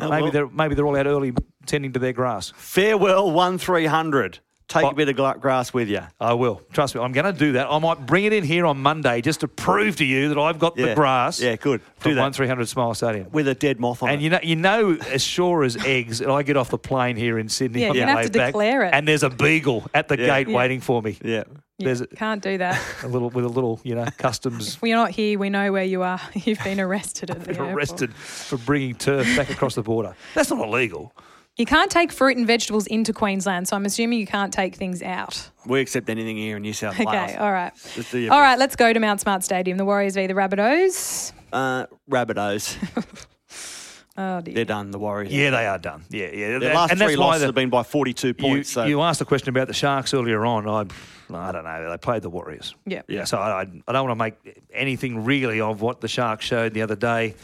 Oh, maybe they're all out early tending to their grass. Farewell 1300. Take a bit of grass with you. I will. Trust me, I'm going to do that. I might bring it in here on Monday just to prove to you that I've got the grass. Yeah, good. From 1300 Smile Stadium. With a dead moth on it. And you know, as sure as eggs, and I get off the plane here in Sydney. Yeah, you're going to have to declare it. And there's a beagle at the gate waiting for me. Yeah. You can't do that. With a little, customs. If we're not here, we know where you are. You've been arrested at the airport. Arrested for bringing turf back across the border. That's not illegal. You can't take fruit and vegetables into Queensland, so I'm assuming you can't take things out. We accept anything here in New South Wales. Okay, all right. All right, let's go to Mount Smart Stadium. The Warriors v the Rabbitohs. Rabbitohs. Oh, dear. They're done, the Warriors. Yeah, they are done. Yeah. Their last three losses have been by 42 points. You asked a question about the Sharks earlier on. I don't know. They played the Warriors. Yeah. So I don't want to make anything really of what the Sharks showed the other day.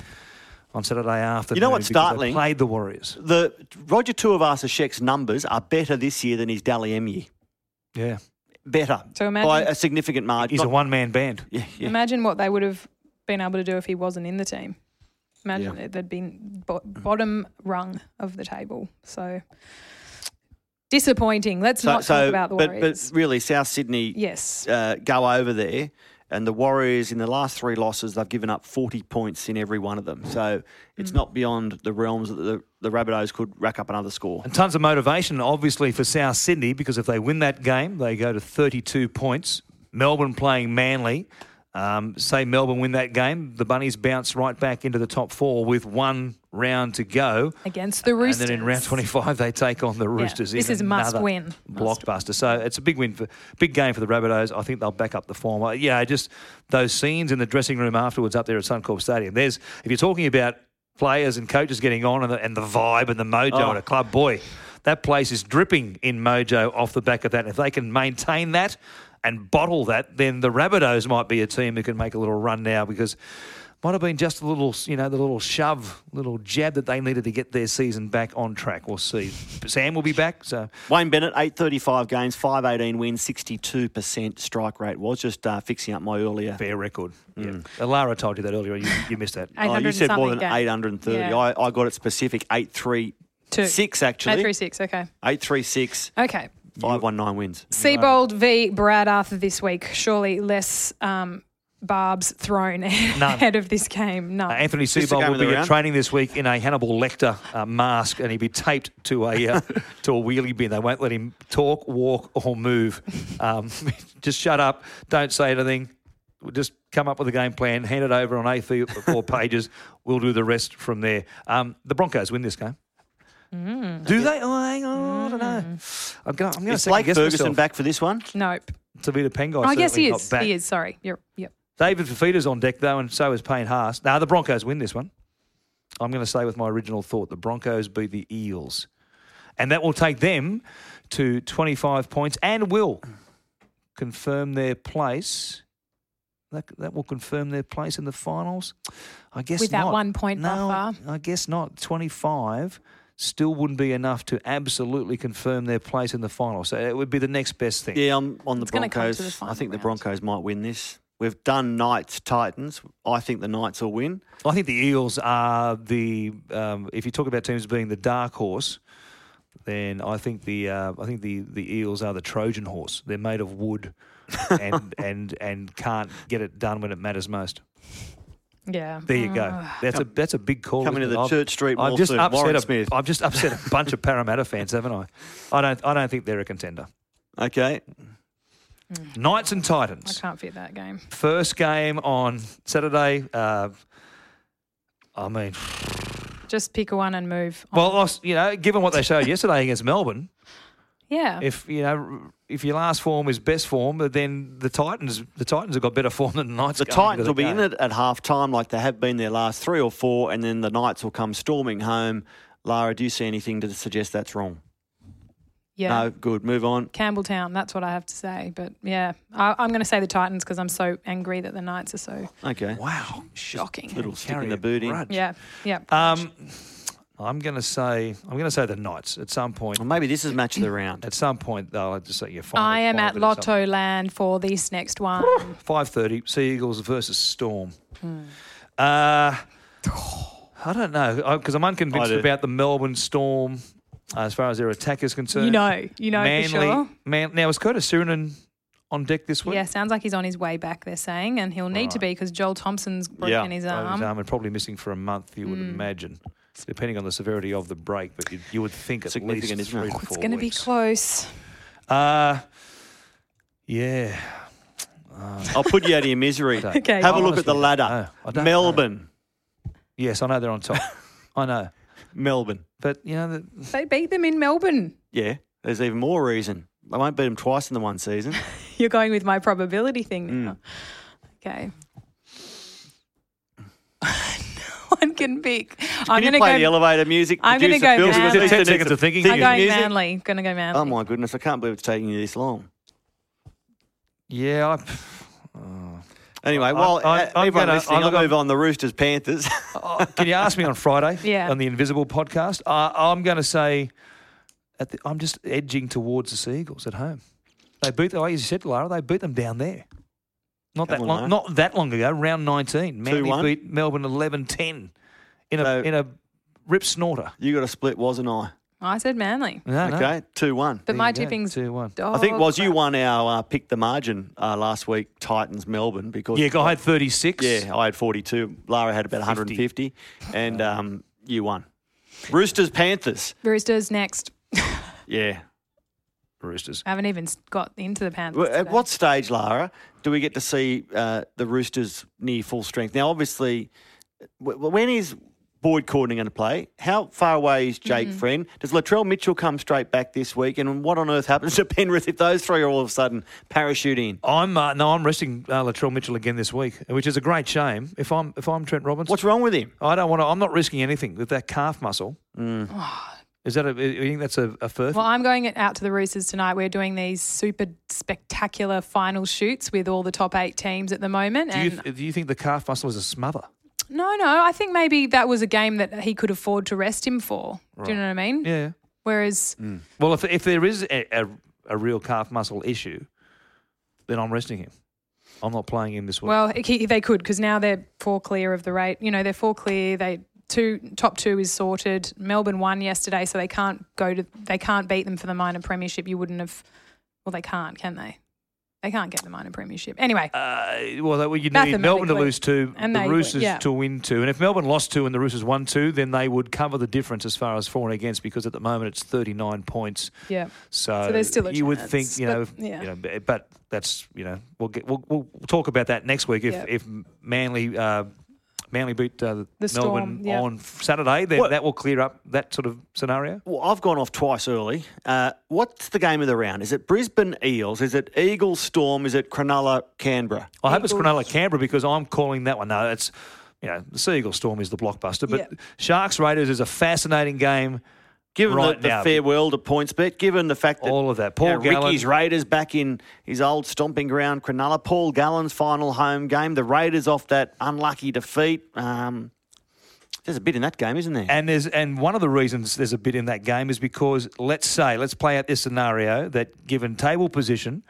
On Saturday afternoon, what's startling? They played the Warriors. The Roger Tuivasa-Sheck's numbers are better this year than his Daliemyi. Yeah, better. So imagine, by a significant margin. He's a one-man band. Yeah. Imagine what they would have been able to do if he wasn't in the team. Imagine they'd been bottom rung of the table. So disappointing. Let's not talk about the Warriors. But really, South Sydney. Yes. Go over there. And the Warriors, in the last three losses, they've given up 40 points in every one of them. So it's not beyond the realms that the Rabbitohs could rack up another score. And tons of motivation, obviously, for South Sydney, because if they win that game, they go to 32 points. Melbourne playing Manly. Say Melbourne win that game, the Bunnies bounce right back into the top four with one round to go. Against the Roosters. And then in round 25, they take on the Roosters. This is must-win. Blockbuster. So it's a big game for the Rabbitohs. I think they'll back up the form. Yeah, just those scenes in the dressing room afterwards up there at Suncorp Stadium. If you're talking about players and coaches getting on and the vibe and the mojo at a club, boy, that place is dripping in mojo off the back of that. And if they can maintain that and bottle that, then the Rabbitohs might be a team who can make a little run now, because it might have been just the little jab that they needed to get their season back on track. We'll see. Sam will be back. So Wayne Bennett, 835 games, 518 wins, 62% strike rate. Was just fixing up my earlier fair record. Yeah, Lara told you that earlier. You missed that. You said more than 830. Yeah. I got it specific. 836 actually. 836. Okay. 836. Okay. 519 wins. Seibold v Brad Arthur this week. Surely less barbs thrown ahead of this game. No. Anthony Seibold will be at training this week in a Hannibal Lecter mask, and he'll be taped to a wheelie bin. They won't let him talk, walk or move. Just shut up. Don't say anything. Just come up with a game plan. Hand it over on A4 pages. We'll do the rest from there. The Broncos win this game. Do they? Oh, hang on. I don't know. I'm going to second guess myself. Is Blake Ferguson back for this one? Nope. Tavita Pengai. I guess he is. He is. Sorry. Yep. David Fafita's on deck though, and so is Payne Haas. Now the Broncos win this one. I'm going to say with my original thought, the Broncos beat the Eels, and that will take them to 25 points and will confirm their place. That will confirm their place in the finals. I guess with that 1 point buffer. No, I guess not. 25. Still wouldn't be enough to absolutely confirm their place in the final. So it would be the next best thing. Yeah, I'm on the Broncos. I think the Broncos might win this. We've done Knights, Titans. I think the Knights will win. I think the Eels are if you talk about teams being the dark horse, then I think the Eels are the Trojan horse. They're made of wood and can't get it done when it matters most. Yeah. There you go. That's a big call. Coming to the Church Street Mall soon. I've just upset a bunch of Parramatta fans, haven't I? I don't think they're a contender. Okay. Knights and Titans. I can't fit that game. First game on Saturday. Just pick one and move on. Well, given what they showed yesterday against Melbourne. Yeah. If your last form is best form, then the Titans have got better form than the Knights. The Titans will be in it at half time like they have been their last three or four, and then the Knights will come storming home. Lara, do you see anything to suggest that's wrong? Yeah. No, good. Move on. Campbelltown, that's what I have to say. But, yeah, I'm going to say the Titans because I'm so angry that the Knights are so okay. Wow. Shocking. Just little stick in the boot in. Yeah, yeah. I'm going to say the Knights at some point. Well, maybe this is match of the round. At some point, they'll just say you're fine. I am at Lotto Land for this next one. 5:30, Sea Eagles versus Storm. I don't know because I'm unconvinced about the Melbourne Storm as far as their attack is concerned. You know Manly, for sure. Now, is Curtis Sirenen on deck this week? Yeah, sounds like he's on his way back, they're saying, and he'll need to be because Joel Thompson's broken his arm. And probably missing for a month, you would imagine. Depending on the severity of the break, but you would think at least 3 to 4 weeks. It's going to be close. Yeah. I'll put you out of your misery. Okay. Have a look at the ladder. No, Melbourne. Know. Yes, I know they're on top. I know. Melbourne. But, you know. They beat them in Melbourne. Yeah. There's even more reason. They won't beat them twice in the one season. You're going with my probability thing now. Okay. Can pick. I'm going to play the elevator music. I'm going to go Manly. 10 seconds of thinking. I'm going Manly. Going to go Manly. Oh my goodness! I can't believe it's taking you this long. Yeah. Anyway, I'll move on the Roosters Panthers. Can you ask me on Friday? Yeah. On the Invisible podcast, I'm going to say, I'm just edging towards the Seagulls at home. They beat them. Like you said, Lara, they beat them down there. Not that long ago, round 19. Manly beat Melbourne 11-10 in a rip snorter. You got a split, wasn't I? I said Manly. No. Okay, 2-1. But my tipping's 2-1. I think you won our pick the margin last week, Titans Melbourne because I had 36. Yeah, I had 42. Lara had about 150, and you won. Roosters Panthers. Roosters next. Yeah. Roosters. I haven't even got into the Panthers. Well, at what stage, Lara, do we get to see the Roosters near full strength? Now, obviously, when is Boyd Cordner going to play? How far away is Jake Friend? Does Latrell Mitchell come straight back this week? And what on earth happens to Penrith if those three are all of a sudden parachute in? I'm resting Latrell Mitchell again this week, which is a great shame. If I'm Trent Robinson, what's wrong with him? I'm not risking anything with that calf muscle. Is that you think that's a first? Well, I'm going out to the Roosters tonight. We're doing these super spectacular final shoots with all the top 8 teams at the moment. Do you think the calf muscle is a smother? No. I think maybe that was a game that he could afford to rest him for. Right. Do you know what I mean? Yeah. Whereas, well, if there is a real calf muscle issue, then I'm resting him. I'm not playing him this week. Well, they could because now they're 4 clear of the rate. You know, they're 4 clear. Top 2 is sorted. Melbourne won yesterday, so they can't beat them for the minor premiership. You wouldn't have. Well, they can't, can they? They can't get the minor premiership anyway. You need Melbourne to lose 2, and the Roosters to win 2. And if Melbourne lost 2 and the Roosters won 2, then they would cover the difference as far as for and against, because at the moment it's 39 points. Yeah. So there's still a chance. You would think, but that's we'll talk about that next week if Manly. Manly beat the Melbourne Storm, on Saturday, then that will clear up that sort of scenario. Well, I've gone off twice early. What's the game of the round? Is it Brisbane Eels? Is it Eagles Storm? Is it Cronulla Canberra? I hope it's Cronulla Canberra because I'm calling that one. No, it's the Seagull Storm is the blockbuster, but Sharks Raiders is a fascinating game. Given the farewell to PointsBet, given the fact that all of that, Paul Gallen, Ricky's Raiders back in his old stomping ground, Cronulla, Paul Gallen's final home game, the Raiders off that unlucky defeat. There's a bit in that game, isn't there? And one of the reasons there's a bit in that game is because let's play out this scenario that given table position,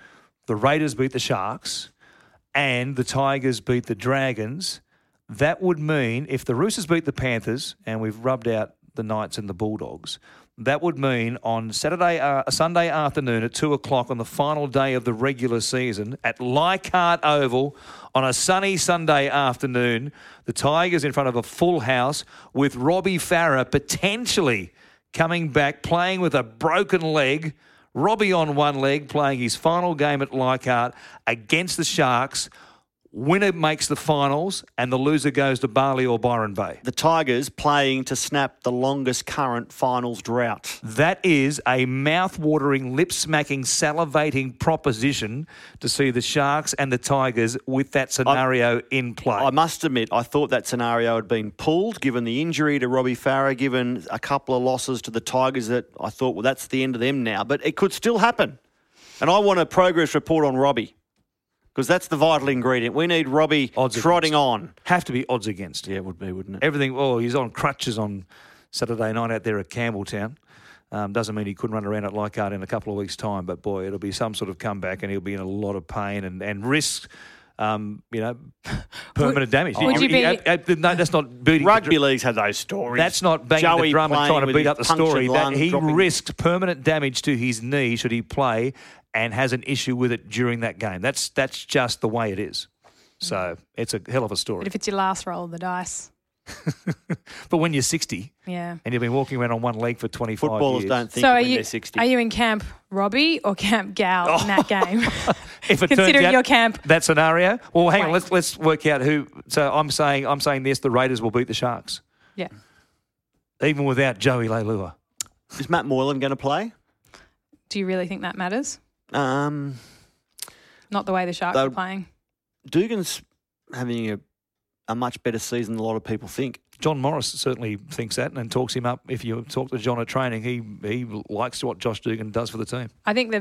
the Raiders beat the Sharks, and the Tigers beat the Dragons. That would mean if the Roosters beat the Panthers, and we've rubbed out the Knights and the Bulldogs. That would mean on Sunday afternoon at 2 o'clock on the final day of the regular season at Leichhardt Oval on a sunny Sunday afternoon, the Tigers in front of a full house with Robbie Farah potentially coming back, playing with a broken leg, Robbie on one leg, playing his final game at Leichhardt against the Sharks. Winner makes the finals and the loser goes to Bali or Byron Bay. The Tigers playing to snap the longest current finals drought. That is a mouth-watering, lip-smacking, salivating proposition to see the Sharks and the Tigers with that scenario in play. I must admit, I thought that scenario had been pulled, given the injury to Robbie Farah, given a couple of losses to the Tigers that I thought, well, that's the end of them now. But it could still happen. And I want a progress report on Robbie. Because that's the vital ingredient. We need Robbie odds trotting against. On. Have to be odds against. Yeah, it would be, wouldn't it? Everything, oh, he's on crutches on Saturday night out there at Campbelltown. Doesn't mean he couldn't run around at Leichhardt in a couple of weeks' time, but, boy, it'll be some sort of comeback and he'll be in a lot of pain and risk, you know, permanent damage. Would you be... No, that's not beating... Rugby league's had those stories. That's not banging Joey the drum and trying to beat up the story. That he risked permanent damage to his knee should he play... and has an issue with it during that game. That's just the way it is. So it's a hell of a story. But if it's your last roll of the dice. But when you're 60 and you've been walking around on one leg for 25 Footballers years. Footballers don't think so when they're 60. Are you in camp Robbie or camp Gal in that game? If it Considering turns out your camp. That scenario? Well, hang on, let's work out who. So I'm saying this, the Raiders will beat the Sharks. Yeah. Even without Joey Leilua. Is Matt Moylan going to play? Do you really think that matters? Not the way the Sharks are playing. Dugan's having a much better season than a lot of people think. John Morris certainly thinks that and talks him up. If you talk to John at training, he likes what Josh Dugan does for the team. I think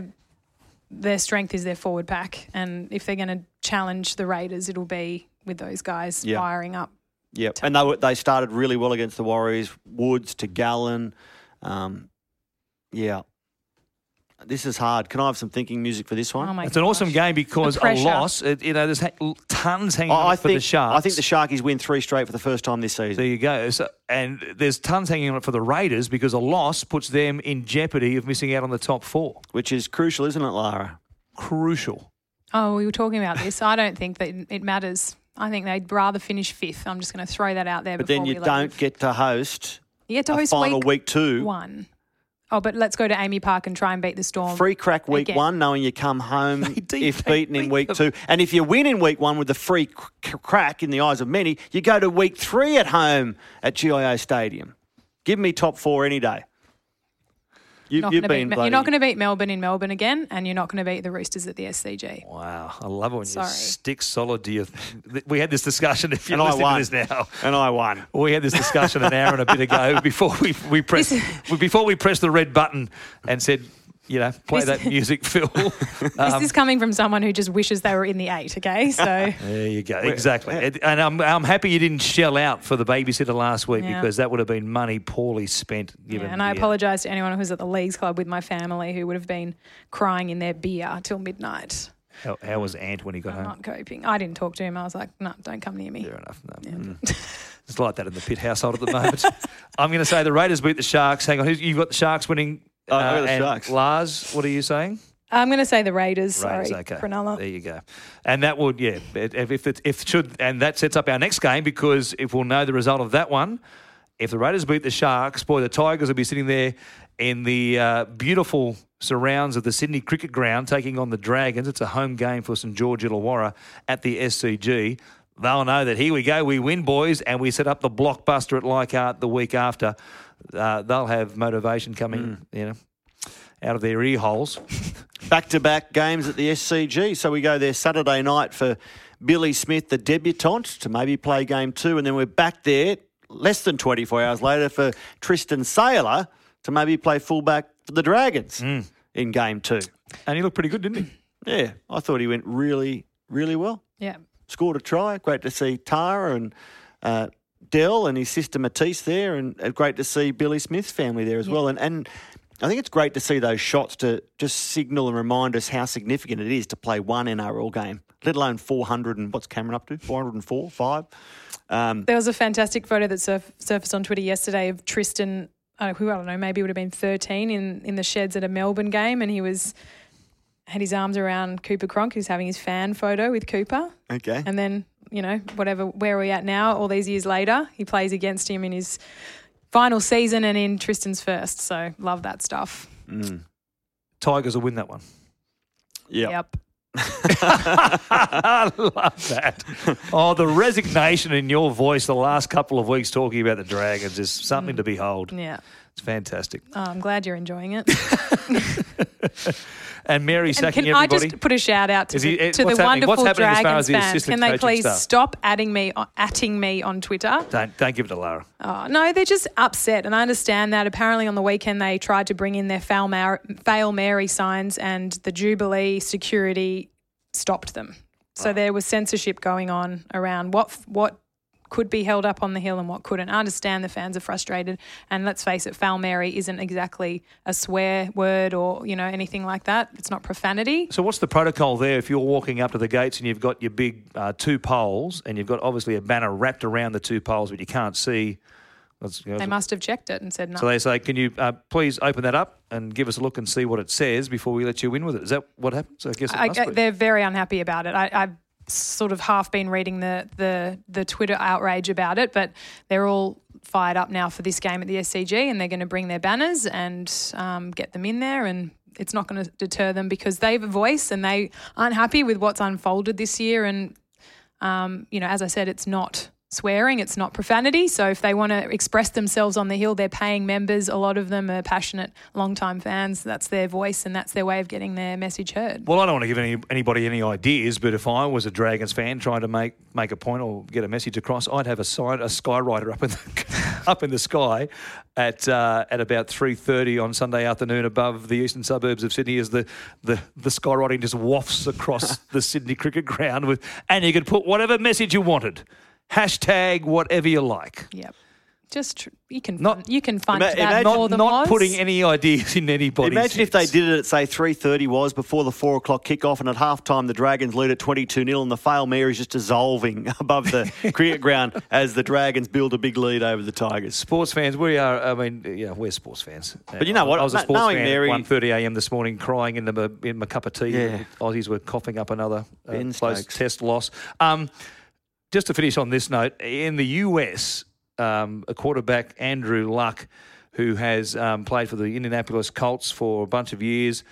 their strength is their forward pack, and if they're going to challenge the Raiders, it'll be with those guys firing up. Yeah, and they started really well against the Warriors, Woods to Gallen. This is hard. Can I have some thinking music for this one? Oh my it's gosh. An awesome game because a loss, there's tons hanging on it for the Sharks. I think the Sharkies win 3 straight for the first time this season. There you go. So, and there's tons hanging on it for the Raiders because a loss puts them in jeopardy of missing out on the top 4. Which is crucial, isn't it, Lara? Crucial. Oh, we were talking about this. I don't think that it matters. I think they'd rather finish 5th. I'm just going to throw that out there. But then you don't get to host a final week 2-1. Oh, but let's go to Amy Park and try and beat the Storm. Free crack week again. 1, knowing you come home if beaten in week 2. And if you win in week 1 with the free crack in the eyes of many, you go to week 3 at home at GIO Stadium. Give me top 4 any day. You're not going to beat Melbourne in Melbourne again, and you're not going to beat the Roosters at the SCG. Wow. I love it when you stick solid to your... We had this discussion, if you're listening to this now. And I won. We had this discussion an hour and a bit ago before we pressed the red button and said, you know, play that music, Phil. This is coming from someone who just wishes they were in the 8, okay? So there you go. Exactly. And I'm happy you didn't shell out for the babysitter last week because that would have been money poorly spent. I apologise to anyone who was at the Leagues Club with my family who would have been crying in their beer till midnight. How was Ant when he got home? Not coping. I didn't talk to him. I was like, no, don't come near me. Fair enough. No. Yeah. It's like that in the Pitt household at the moment. I'm going to say the Raiders beat the Sharks. Hang on. You've got the Sharks winning... And Sharks. Lars, what are you saying? I'm going to say the Raiders. Sorry, okay. Cronulla. There you go. And that would, and that sets up our next game because if we'll know the result of that one, if the Raiders beat the Sharks, boy, the Tigers will be sitting there in the beautiful surrounds of the Sydney Cricket Ground taking on the Dragons. It's a home game for St George Illawarra at the SCG. They'll know that here we go, we win, boys, and we set up the blockbuster at Leichhardt the week after. They'll have motivation coming, out of their ear holes. Back-to-back games at the SCG. So we go there Saturday night for Billy Smith, the debutant, to maybe play game 2. And then we're back there less than 24 hours later for Tristan Saylor to maybe play fullback for the Dragons in game 2. And he looked pretty good, didn't he? Yeah, I thought he went really, really well. Yeah. Scored a try. Great to see Tara and... Dell and his sister Matisse there, and great to see Billy Smith's family there as well. And I think it's great to see those shots to just signal and remind us how significant it is to play one NRL game, let alone 400 and what's Cameron up to? 404, 5. There was a fantastic photo that surfaced on Twitter yesterday of Tristan, who I don't know, maybe would have been 13 in the sheds at a Melbourne game, and he had his arms around Cooper Cronk, who's having his fan photo with Cooper. Okay. And then... where are we at now, all these years later, he plays against him in his final season and in Tristan's first. So love that stuff. Tigers will win that one. Yep. I love that. Oh, the resignation in your voice the last couple of weeks talking about the Dragons is something to behold. Yeah. It's fantastic. Oh, I'm glad you're enjoying it. And Mary sacking everybody. Can I just put a shout out to the wonderful Dragons fans? Can they please stop atting me on Twitter? Don't give it to Lara. Oh, no, they're just upset, and I understand that. Apparently on the weekend they tried to bring in their Fail Mary signs and the Jubilee security stopped them. So there was censorship going on around what could be held up on the hill and what couldn't. I understand the fans are frustrated, and let's face it, Foul Mary isn't exactly a swear word or, you know, anything like that. It's not profanity. So what's the protocol there if you're walking up to the gates and you've got your big two poles and you've got obviously a banner wrapped around the two poles but you can't see? They must have checked it and said no. So they say, can you please open that up and give us a look and see what it says before we let you in with it? Is that what happens? I guess it must be. They're very unhappy about it. I've sort of half been reading the Twitter outrage about it, but they're all fired up now for this game at the SCG, and they're going to bring their banners and get them in there, and it's not going to deter them because they have a voice and they aren't happy with what's unfolded this year. And, you know, as I said, it's not swearing, it's not profanity, so if they want to express themselves on the hill, they're paying members. A lot of them are passionate, long-time fans. That's their voice and that's their way of getting their message heard. Well, I don't want to give anybody any ideas, but if I was a Dragons fan trying to make a point or get a message across, I'd have a skywriter up in the sky at about 3:30 on Sunday afternoon above the eastern suburbs of Sydney as the skywriting just wafts across the Sydney cricket ground with, and you could put whatever message you wanted. Hashtag whatever you like. Yep. Just you can find that more than not was. Putting any ideas in anybody's Imagine heads. If they did it at, say, 3:30 was before the 4 o'clock kickoff, and at halftime the Dragons lead at 22-0 and the Fail Mary's just dissolving above the cricket ground as the Dragons build a big lead over the Tigers. Sports fans, we are, I mean, yeah, we're sports fans. But you know what? I was a sports fan at 1:30am this morning crying in my cup of tea. Yeah. Aussies were coughing up another close test loss. Just to finish on this note, in the US, a quarterback, Andrew Luck, who has played for the Indianapolis Colts for a bunch of years,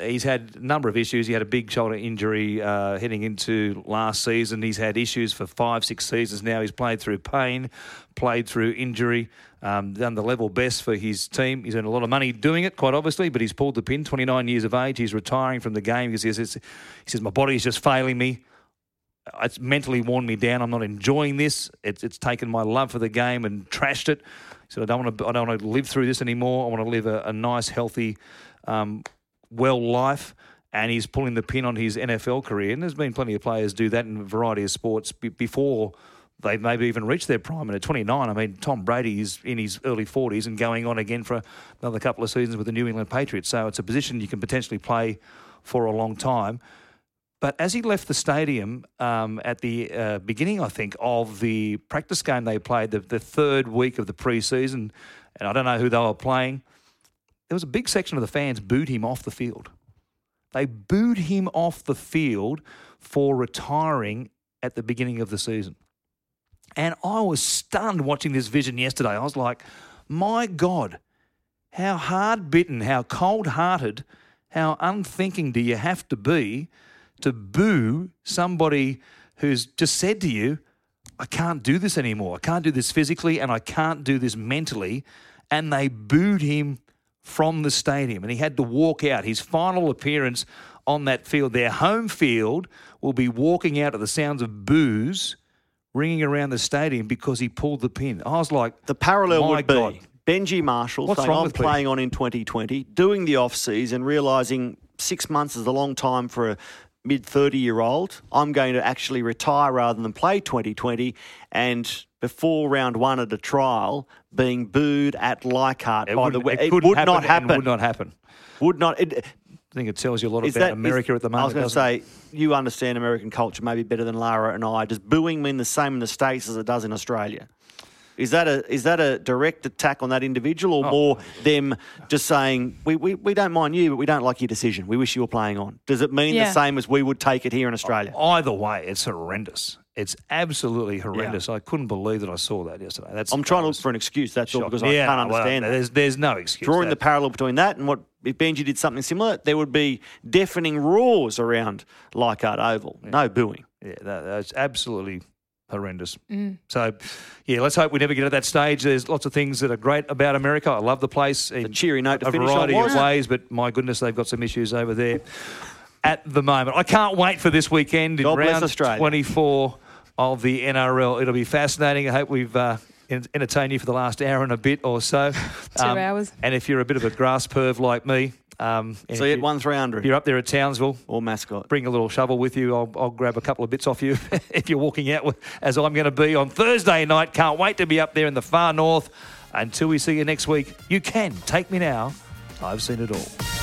he's had a number of issues. He had a big shoulder injury heading into last season. He's had issues for 5-6 seasons now. He's played through pain, played through injury, done the level best for his team. He's earned a lot of money doing it, quite obviously, but he's pulled the pin, 29 years of age. He's retiring from the game because he says, my body's just failing me. It's mentally worn me down. I'm not enjoying this. It's taken my love for the game and trashed it. So I don't want to live through this anymore. I want to live a nice, healthy, well life. And he's pulling the pin on his NFL career. And there's been plenty of players do that in a variety of sports before they've maybe even reached their prime. And at 29, I mean, Tom Brady is in his early 40s and going on again for another couple of seasons with the New England Patriots. So it's a position you can potentially play for a long time. But as he left the stadium at the beginning, I think, of the practice game they played, the third week of the pre-season, and I don't know who they were playing, there was a big section of the fans booed him off the field. They booed him off the field for retiring at the beginning of the season. And I was stunned watching this vision yesterday. I was like, my God, how hard-bitten, how cold-hearted, how unthinking do you have to be to boo somebody who's just said to you, I can't do this anymore. I can't do this physically and I can't do this mentally. And they booed him from the stadium and he had to walk out. His final appearance on that field, their home field, will be walking out at the sounds of boos ringing around the stadium because he pulled the pin. I was like, the parallel would be Benji Marshall saying, I'm playing on in 2020, doing the off-season, realising 6 months is a long time for a mid-30-year-old, I'm going to actually retire rather than play 2020, and before round one at a trial, being booed at Leichhardt. It would not happen. I think it tells you a lot about America at the moment. I was going to say, you understand American culture maybe better than Lara and I. Does booing mean the same in the States as it does in Australia? Is that a direct attack on that individual or more them just saying, we don't mind you, but we don't like your decision. We wish you were playing on. Does it mean the same as we would take it here in Australia? Either way, it's horrendous. It's absolutely horrendous. Yeah. I couldn't believe that I saw that yesterday. I'm trying to look for an excuse, that's all, because I can't understand that. There's no excuse. Drawing the parallel between that and what if Benji did something similar, there would be deafening roars around Leichhardt Oval. Yeah. No booing. Yeah, that's absolutely horrendous. Mm. So, yeah, let's hope we never get to that stage. There's lots of things that are great about America. I love the place. A cheery note to finish on. A variety of ways, but my goodness, they've got some issues over there at the moment. I can't wait for this weekend in round 24 of the NRL. It'll be fascinating. I hope we've entertained you for the last hour and a bit or so. 2 hours. And if you're a bit of a grass perv like me, so you at 1300. You're up there at Townsville or Mascot. Bring a little shovel with you. I'll grab a couple of bits off you if you're walking out, as I'm going to be on Thursday night. Can't wait to be up there in the far north. Until we see you next week, you can take me now. I've seen it all.